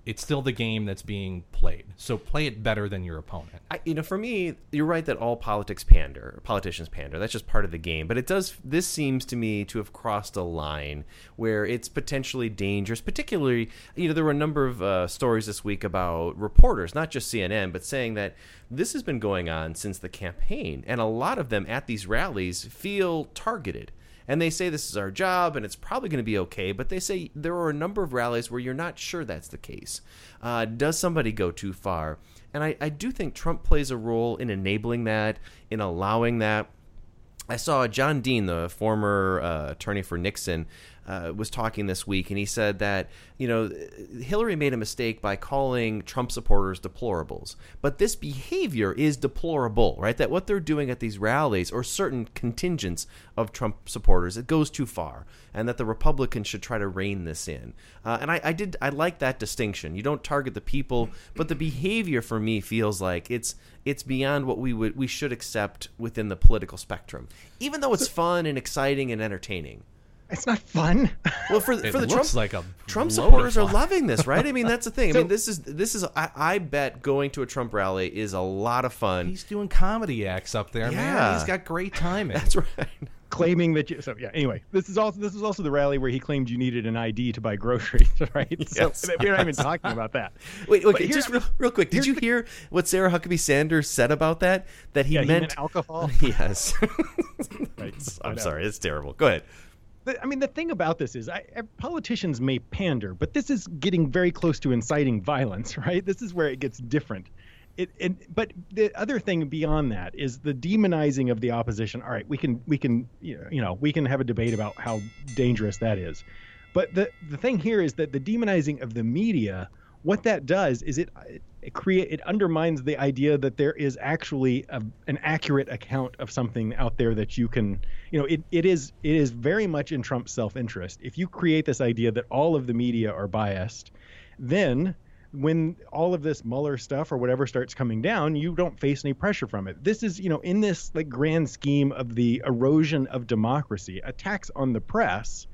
It's still the game that's being played. So play it better than your opponent. I, you know, for me, you're right that all politics pander, politicians pander. That's just part of the game. But it does. This seems to me to have crossed a line where it's potentially dangerous. Particularly, you know, there were a number of uh, stories this week about reporters, not just C N N, but saying that this has been going on since the campaign, and a lot of them at these rallies feel targeted. And they say this is our job and it's probably going to be okay, but they say there are a number of rallies where you're not sure that's the case. Uh, does somebody go too far? And I, I do think Trump plays a role in enabling that, in allowing that. I saw John Dean, the former uh, attorney for Nixon, uh, was talking this week, and he said that, you know, Hillary made a mistake by calling Trump supporters deplorables. But this behavior is deplorable, right? That what they're doing at these rallies or certain contingents of Trump supporters, it goes too far, and that the Republicans should try to rein this in. Uh, and I, I did, I like that distinction. You don't target the people, but the behavior for me feels like it's it's beyond what we would we should accept within the political spectrum, even though it's fun and exciting and entertaining. It's not fun. Well, for, for the Trump, like Trump supporters are loving this, right? I mean, that's the thing. So, I mean, this is this is. I, I bet going to a Trump rally is a lot of fun. He's doing comedy acts up there, yeah. man. He's got great timing. That's right. Claiming that you. So yeah. Anyway, this is also this is also the rally where he claimed you needted an I D to buy groceries, right? Yes. So we're not even talking about that. Wait, okay. Here, just real, real quick. Did you hear what Sarah Huckabee Sanders said about that? That he, yeah, meant, he meant alcohol. Yes. Right. I'm sorry. It's terrible. Go ahead. I mean, the thing about this is I, politicians may pander, but this is getting very close to inciting violence, right? This is where it gets different. It, it, but the other thing beyond that is the demonizing of the opposition. All right, we can we can you know we can have a debate about how dangerous that is, but the the thing here is that the demonizing of the media, what that does is it, it create it undermines the idea that there is actually a, an accurate account of something out there that you can. You know, it, it is it is very much in Trump's self-interest. If you create this idea that all of the media are biased, then when all of this Mueller stuff or whatever starts coming down, you don't face any pressure from it. This is, you know, in this like grand scheme of the erosion of democracy, attacks on the press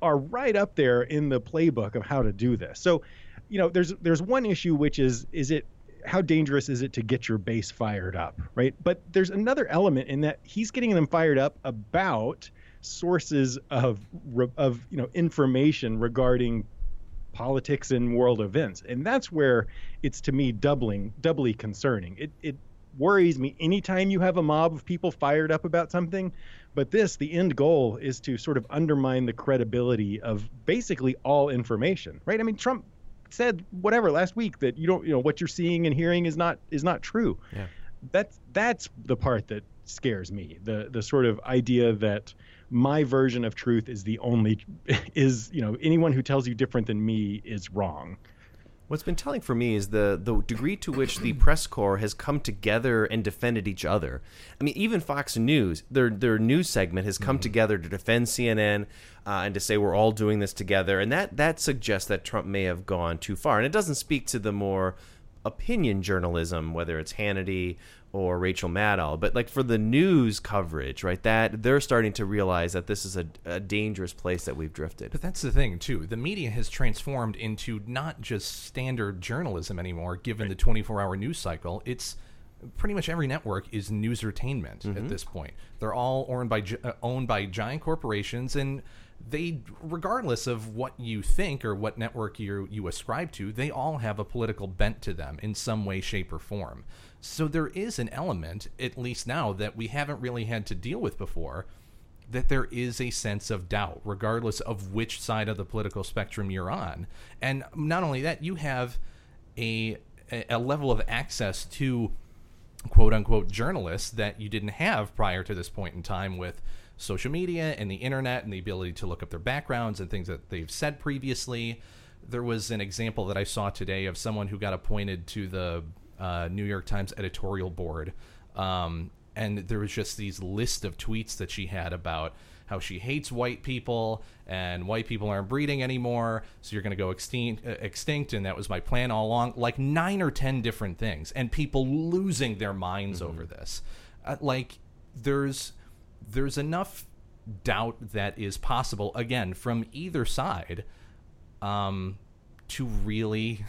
are right up there in the playbook of how to do this. So, you know, there's there's one issue, which is is it how dangerous is it to get your base fired up, right? But there's another element in that he's getting them fired up about sources of, of you know, information regarding politics and world events. And that's where it's, to me, doubling, doubly concerning. It, it worries me anytime you have a mob of people fired up about something. But this, the end goal is to sort of undermine the credibility of basically all information, right? I mean, Trump said whatever last week that you don't, you know, what you're seeing and hearing is not is not true. Yeah. That's that's the part that scares me. The the sort of idea that my version of truth is the only is, you know, anyone who tells you different than me is wrong. What's been telling for me is the, the degree to which the press corps has come together and defended each other. I mean, even Fox News, their their news segment has come mm-hmm. together to defend C N N uh, and to say we're all doing this together. And that, that suggests that Trump may have gone too far. And it doesn't speak to the more opinion journalism, whether it's Hannity or Rachel Maddow. But like for the news coverage, right, that they're starting to realize that this is a, a dangerous place that we've drifted. But that's the thing, too. The media has transformed into not just standard journalism anymore, given right. the twenty-four hour news cycle. It's pretty much every network is newsertainment mm-hmm. at this point. They're all owned by, uh, owned by giant corporations, and they, regardless of what you think or what network you you ascribe to, they all have a political bent to them in some way, shape, or form. So there is an element, at least now, that we haven't really had to deal with before, that there is a sense of doubt, regardless of which side of the political spectrum you're on. And not only that, you have a a level of access to quote-unquote journalists that you didn't have prior to this point in time with social media and the internet and the ability to look up their backgrounds and things that they've said previously. There was an example that I saw today of someone who got appointed to the uh, New York Times editorial board. Um, and there was just these list of tweets that she had about how she hates white people and white people aren't breeding anymore, so you're going to go extinct, uh, extinct, and that was my plan all along. Like nine or ten different things, and people losing their minds mm-hmm. over this. Uh, like there's... There's enough doubt that is possible, again, from either side um, to really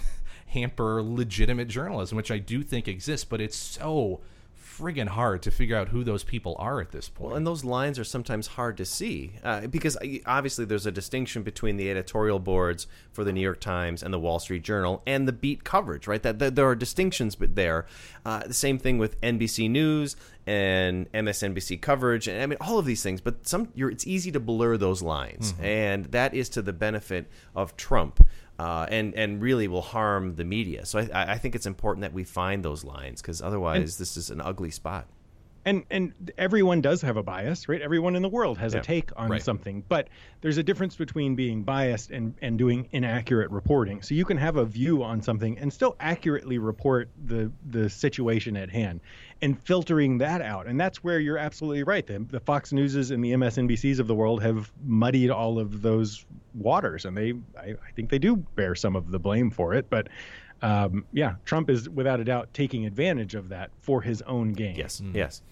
hamper legitimate journalism, which I do think exists, but it's so friggin' hard to figure out who those people are at this point. Well, and those lines are sometimes hard to see uh, because obviously there's a distinction between the editorial boards for the New York Times and the Wall Street Journal and the beat coverage, right? That, that there are distinctions there. Uh, the same thing with N B C News and M S N B C coverage, and I mean all of these things. But some, you're, it's easy to blur those lines, mm-hmm. and that is to the benefit of Trump. Uh, and, and really will harm the media. So I, I think it's important that we find those lines, because otherwise and, this is an ugly spot. And and everyone does have a bias, right? Everyone in the world has yeah. a take on right. something. But there's a difference between being biased and, and doing inaccurate reporting. So you can have a view on something and still accurately report the, the situation at hand, and filtering that out. And that's where you're absolutely right. The, the Fox Newses and the M S N B Cs of the world have muddied all of those waters. And they, I, I think they do bear some of the blame for it. But Um, yeah, Trump is without a doubt taking advantage of that for his own gain. Yes, mm. yes.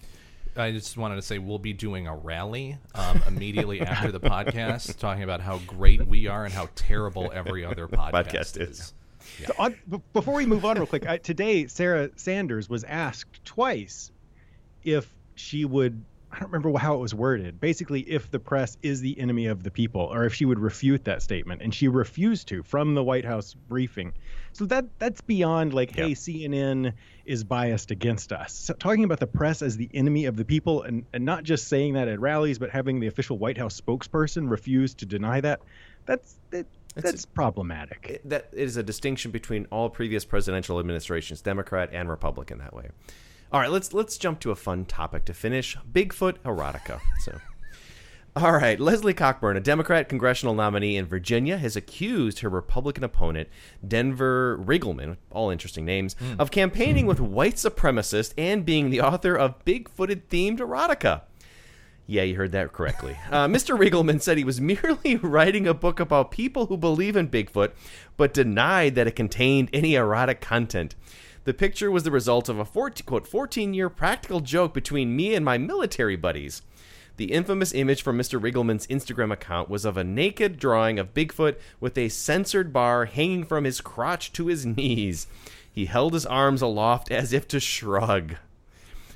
I just wanted to say we'll be doing a rally um, immediately after the podcast, talking about how great we are and how terrible every other podcast, podcast is. is. Yeah. So on, b- before we move on real quick, I, today Sarah Sanders was asked twice if she would, I don't remember how it was worded, basically if the press is the enemy of the people, or if she would refute that statement. And she refused to, from the White House briefing. So that that's beyond like, yeah. hey, C N N is biased against us. So talking about the press as the enemy of the people, and, and not just saying that at rallies, but having the official White House spokesperson refuse to deny that, that's that, that's it's, problematic. It, that is a distinction between all previous presidential administrations, Democrat and Republican that way. All right, let's let's jump to a fun topic to finish. Bigfoot erotica. So, all right, Leslie Cockburn, a Democrat congressional nominee in Virginia, has accused her Republican opponent, Denver Riggleman, all interesting names, mm. of campaigning mm. with white supremacists and being the author of Bigfooted-themed erotica. Yeah, you heard that correctly. Uh, Mister Riggleman said he was merely writing a book about people who believe in Bigfoot, but denied that it contained any erotic content. The picture was the result of a fourteen, quote, fourteen-year practical joke between me and my military buddies. The infamous image from Mister Riggleman's Instagram account was of a naked drawing of Bigfoot with a censored bar hanging from his crotch to his knees. He held his arms aloft as if to shrug.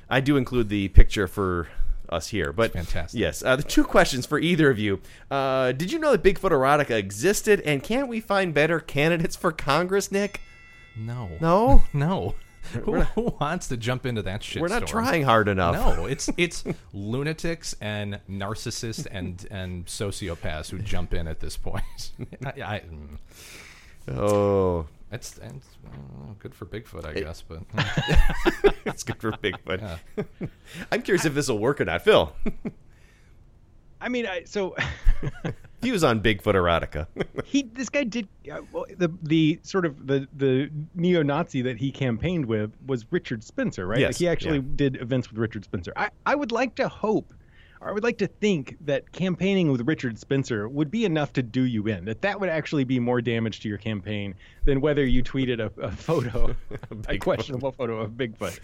I do include the picture for us here, but that's fantastic. Yes, uh, the two questions for either of you. Uh, did you know that Bigfoot erotica existed, and can't we find better candidates for Congress, Nick? No. No? No. Who, not, who wants to jump into that shit? We're not storm? trying hard enough. No, it's it's lunatics and narcissists and, and sociopaths who jump in at this point. I, I, Oh, it's, it's uh, good for Bigfoot, I it, guess. But yeah. It's good for Bigfoot. Yeah. I'm curious I, if this will work or not, Phil. I mean, I, so views on Bigfoot erotica. he, this guy did uh, well, the the sort of the, the neo-Nazi that he campaigned with was Richard Spencer, right? Yes, like he actually yeah. did events with Richard Spencer. I, I would like to hope. I would like to think that campaigning with Richard Spencer would be enough to do you in, that that would actually be more damage to your campaign than whether you tweeted a, a photo, a, a questionable photo of Bigfoot.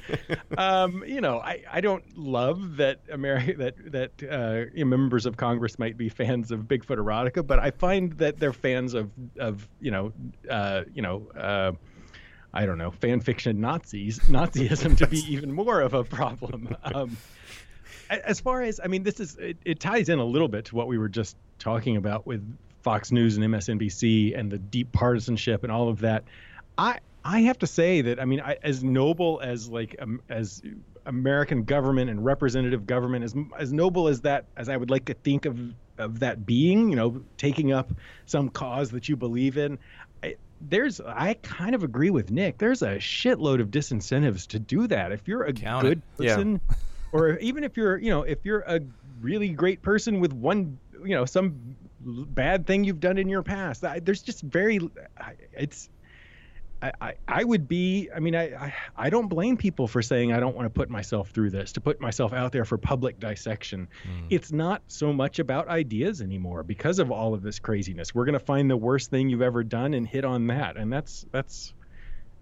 um, you know, I, I don't love that America, that, that uh, you know, members of Congress might be fans of Bigfoot erotica, but I find that they're fans of, of you know, uh, you know, uh, I don't know, fan fiction Nazis, Nazism to be even more of a problem. Um, As far as, I mean, this is, it, it ties in a little bit to what we were just talking about with Fox News and M S N B C and the deep partisanship and all of that. I I have to say that, I mean, I, as noble as like um, as American government and representative government, as as noble as that, as I would like to think of, of that being, you know, taking up some cause that you believe in. There's, I kind of agree with Nick. There's a shitload of disincentives to do that. If you're a Count good it. person. Yeah. Or even if you're, you know, if you're a really great person with one, you know, some bad thing you've done in your past, I, there's just very, I, it's, I, I, I would be, I mean, I, I, I don't blame people for saying, I don't want to put myself through this, to put myself out there for public dissection. Mm. It's not so much about ideas anymore because of all of this craziness. We're going to find the worst thing you've ever done and hit on that. And that's, that's,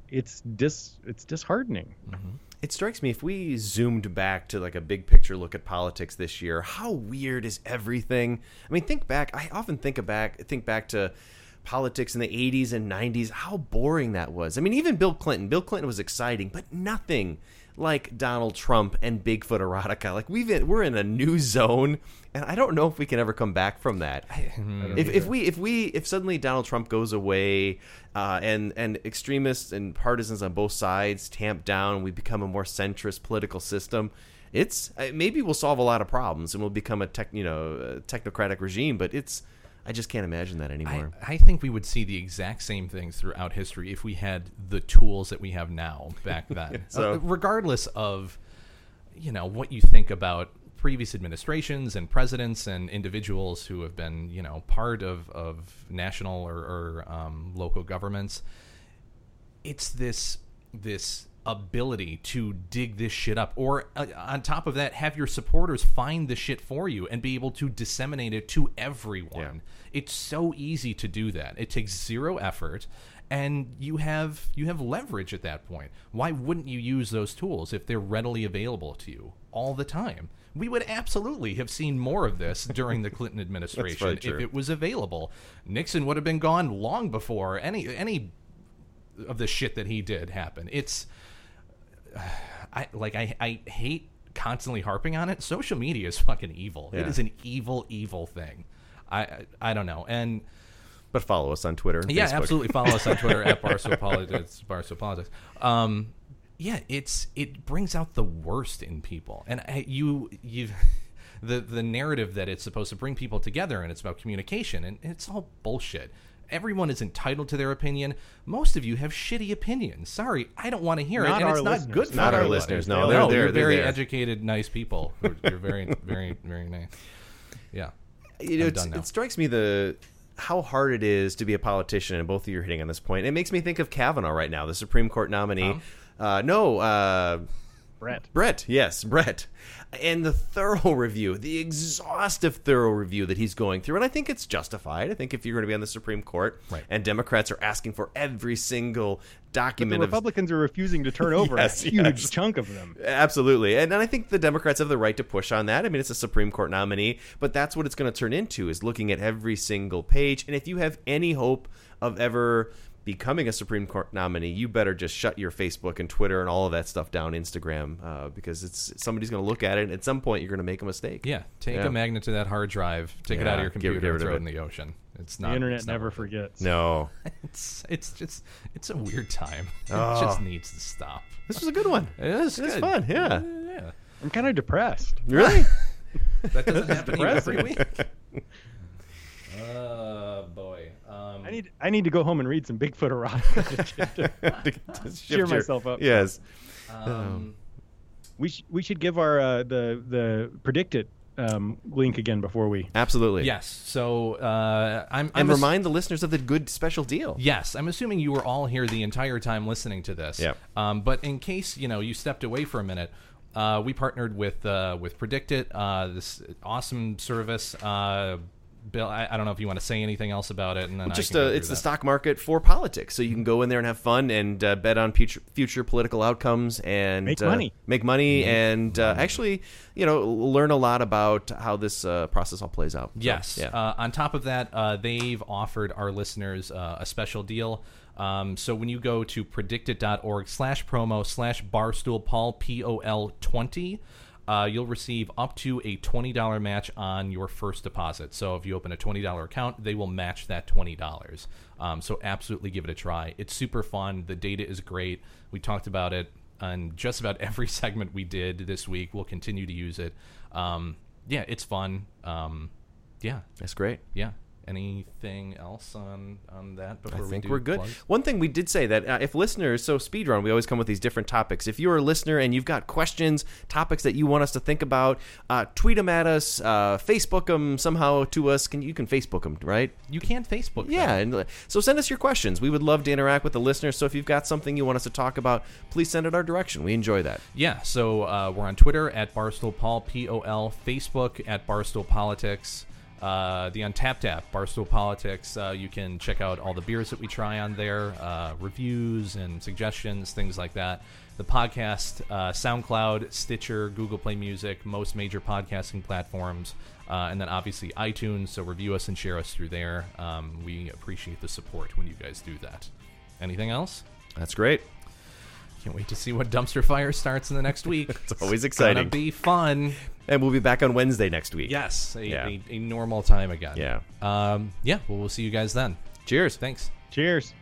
it's dis, it's disheartening. Mm-hmm. It strikes me, if we zoomed back to like a big picture look at politics this year, how weird is everything? I mean, think back. I often think back, think back to politics in the eighties and nineties, how boring that was. I mean, even Bill Clinton. Bill Clinton was exciting, but nothing like Donald Trump and Bigfoot erotica. Like we've we're in a new zone, and I don't know if we can ever come back from that. If, if we if we if suddenly Donald Trump goes away, uh, and and extremists and partisans on both sides tamp down, we become a more centrist political system. It's maybe we'll solve a lot of problems and we'll become a tech you know a technocratic regime, but it's. I just can't imagine that anymore. I, I think we would see the exact same things throughout history if we had the tools that we have now back then. yeah, so. uh, regardless of, you know, what you think about previous administrations and presidents and individuals who have been, you know, part of, of national or, or um, local governments, it's this this ability to dig this shit up, or uh, on top of that, have your supporters find the shit for you and be able to disseminate it to everyone. Yeah. It's so easy to do that. It takes zero effort, and you have you have leverage at that point. Why wouldn't you use those tools if they're readily available to you all the time? We would absolutely have seen more of this during the Clinton administration if it was available. Nixon would have been gone long before any any of the shit that he did happen. It's I like I, I hate constantly harping on it. Social media is fucking evil. Yeah. It is an evil, evil thing. I I don't know. And but follow us on Twitter. And yeah, Facebook. Absolutely follow us on Twitter at Barstool Politics. Barstool Politics. Um, yeah, it's it brings out the worst in people. And I, you you the the narrative that it's supposed to bring people together and it's about communication and it's all bullshit. Everyone is entitled to their opinion. Most of you have shitty opinions. Sorry, I don't want to hear not it, and it's listeners. Not good for not everybody. Our listeners. No, they're, no, they're, you're they're very there. Educated, nice people. You're, you're very, very, very nice. Yeah, you know, it's, it strikes me the how hard it is to be a politician, and both of you are hitting on this point. It makes me think of Kavanaugh right now, the Supreme Court nominee. Um? Uh, no, uh, Brett. Brett, yes, Brett. And the thorough review, the exhaustive thorough review that he's going through. And I think it's justified. I think if you're going to be on the Supreme Court right. and Democrats are asking for every single document. But the Republicans of, are refusing to turn over yes, a huge yes. chunk of them. Absolutely. And, and I think the Democrats have the right to push on that. I mean, it's a Supreme Court nominee, but that's what it's going to turn into is looking at every single page. And if you have any hope of ever becoming a Supreme Court nominee, you better just shut your Facebook and Twitter and all of that stuff down, Instagram, uh, because it's somebody's going to look at it, and at some point you're going to make a mistake. Yeah, take yeah. a magnet to that hard drive, take yeah, it out of your computer, get, get and throw it in the ocean. It's not the internet it's not never forgets. No, it's it's just it's a weird time. Oh. It just needs to stop. This was a good one. It is. It's fun. Yeah. yeah. I'm kind of depressed. Really? That doesn't happen every week. Oh uh, boy. Um, I need I need to go home and read some Bigfoot erotica to, to, to cheer your, myself up. Yes. Um, um, we sh- we should give our uh, the the predict it um, link again before we absolutely yes. So uh, I'm, I'm and ass- remind the listeners of the good special deal. Yes, I'm assuming you were all here the entire time listening to this. Yeah. Um, but in case you know you stepped away for a minute. Uh, we partnered with uh, with Predict It, uh, this awesome service. Uh, Bill, I, I don't know if you want to say anything else about it. And then well, just I can uh, it's that. The stock market for politics, so you can go in there and have fun and uh, bet on future, future political outcomes and make uh, money, make money, mm-hmm. and uh, actually, you know, learn a lot about how this uh, process all plays out. So, yes. Yeah. Uh, on top of that, uh, they've offered our listeners uh, a special deal. Um, so when you go to predictit.org slash promo slash barstool Paul, P O L twenty, uh, you'll receive up to a twenty dollars match on your first deposit. So if you open a twenty dollars account, they will match that twenty dollars. Um, so absolutely give it a try. It's super fun. The data is great. We talked about it on just about every segment we did this week. We'll continue to use it. Um, yeah, it's fun. Um, yeah. That's great. Yeah. Anything else on, on that before we I think we do we're good. Plugs? One thing we did say that uh, if listeners, so Speedrun, we always come with these different topics. If you're a listener and you've got questions, topics that you want us to think about, uh, tweet them at us, uh, Facebook them somehow to us. Can You can Facebook them, right? You can Facebook them. Yeah. And, so send us your questions. We would love to interact with the listeners. So if you've got something you want us to talk about, please send it our direction. We enjoy that. Yeah. So uh, we're on Twitter at Barstool Paul, P O L, Facebook at Barstool Politics. Uh, the Untapped app, Barstool Politics. Uh, you can check out all the beers that we try on there, uh, reviews and suggestions, things like that. The podcast, uh, SoundCloud, Stitcher, Google Play Music, most major podcasting platforms, uh, and then obviously iTunes. So review us and share us through there. Um, we appreciate the support when you guys do that. Anything else? That's great. Can't wait to see what dumpster fire starts in the next week. It's always exciting. It's gonna be fun. And we'll be back on Wednesday next week. Yes, a, yeah. a, a normal time again. Yeah. Um, yeah, well, we'll see you guys then. Cheers. Thanks. Cheers.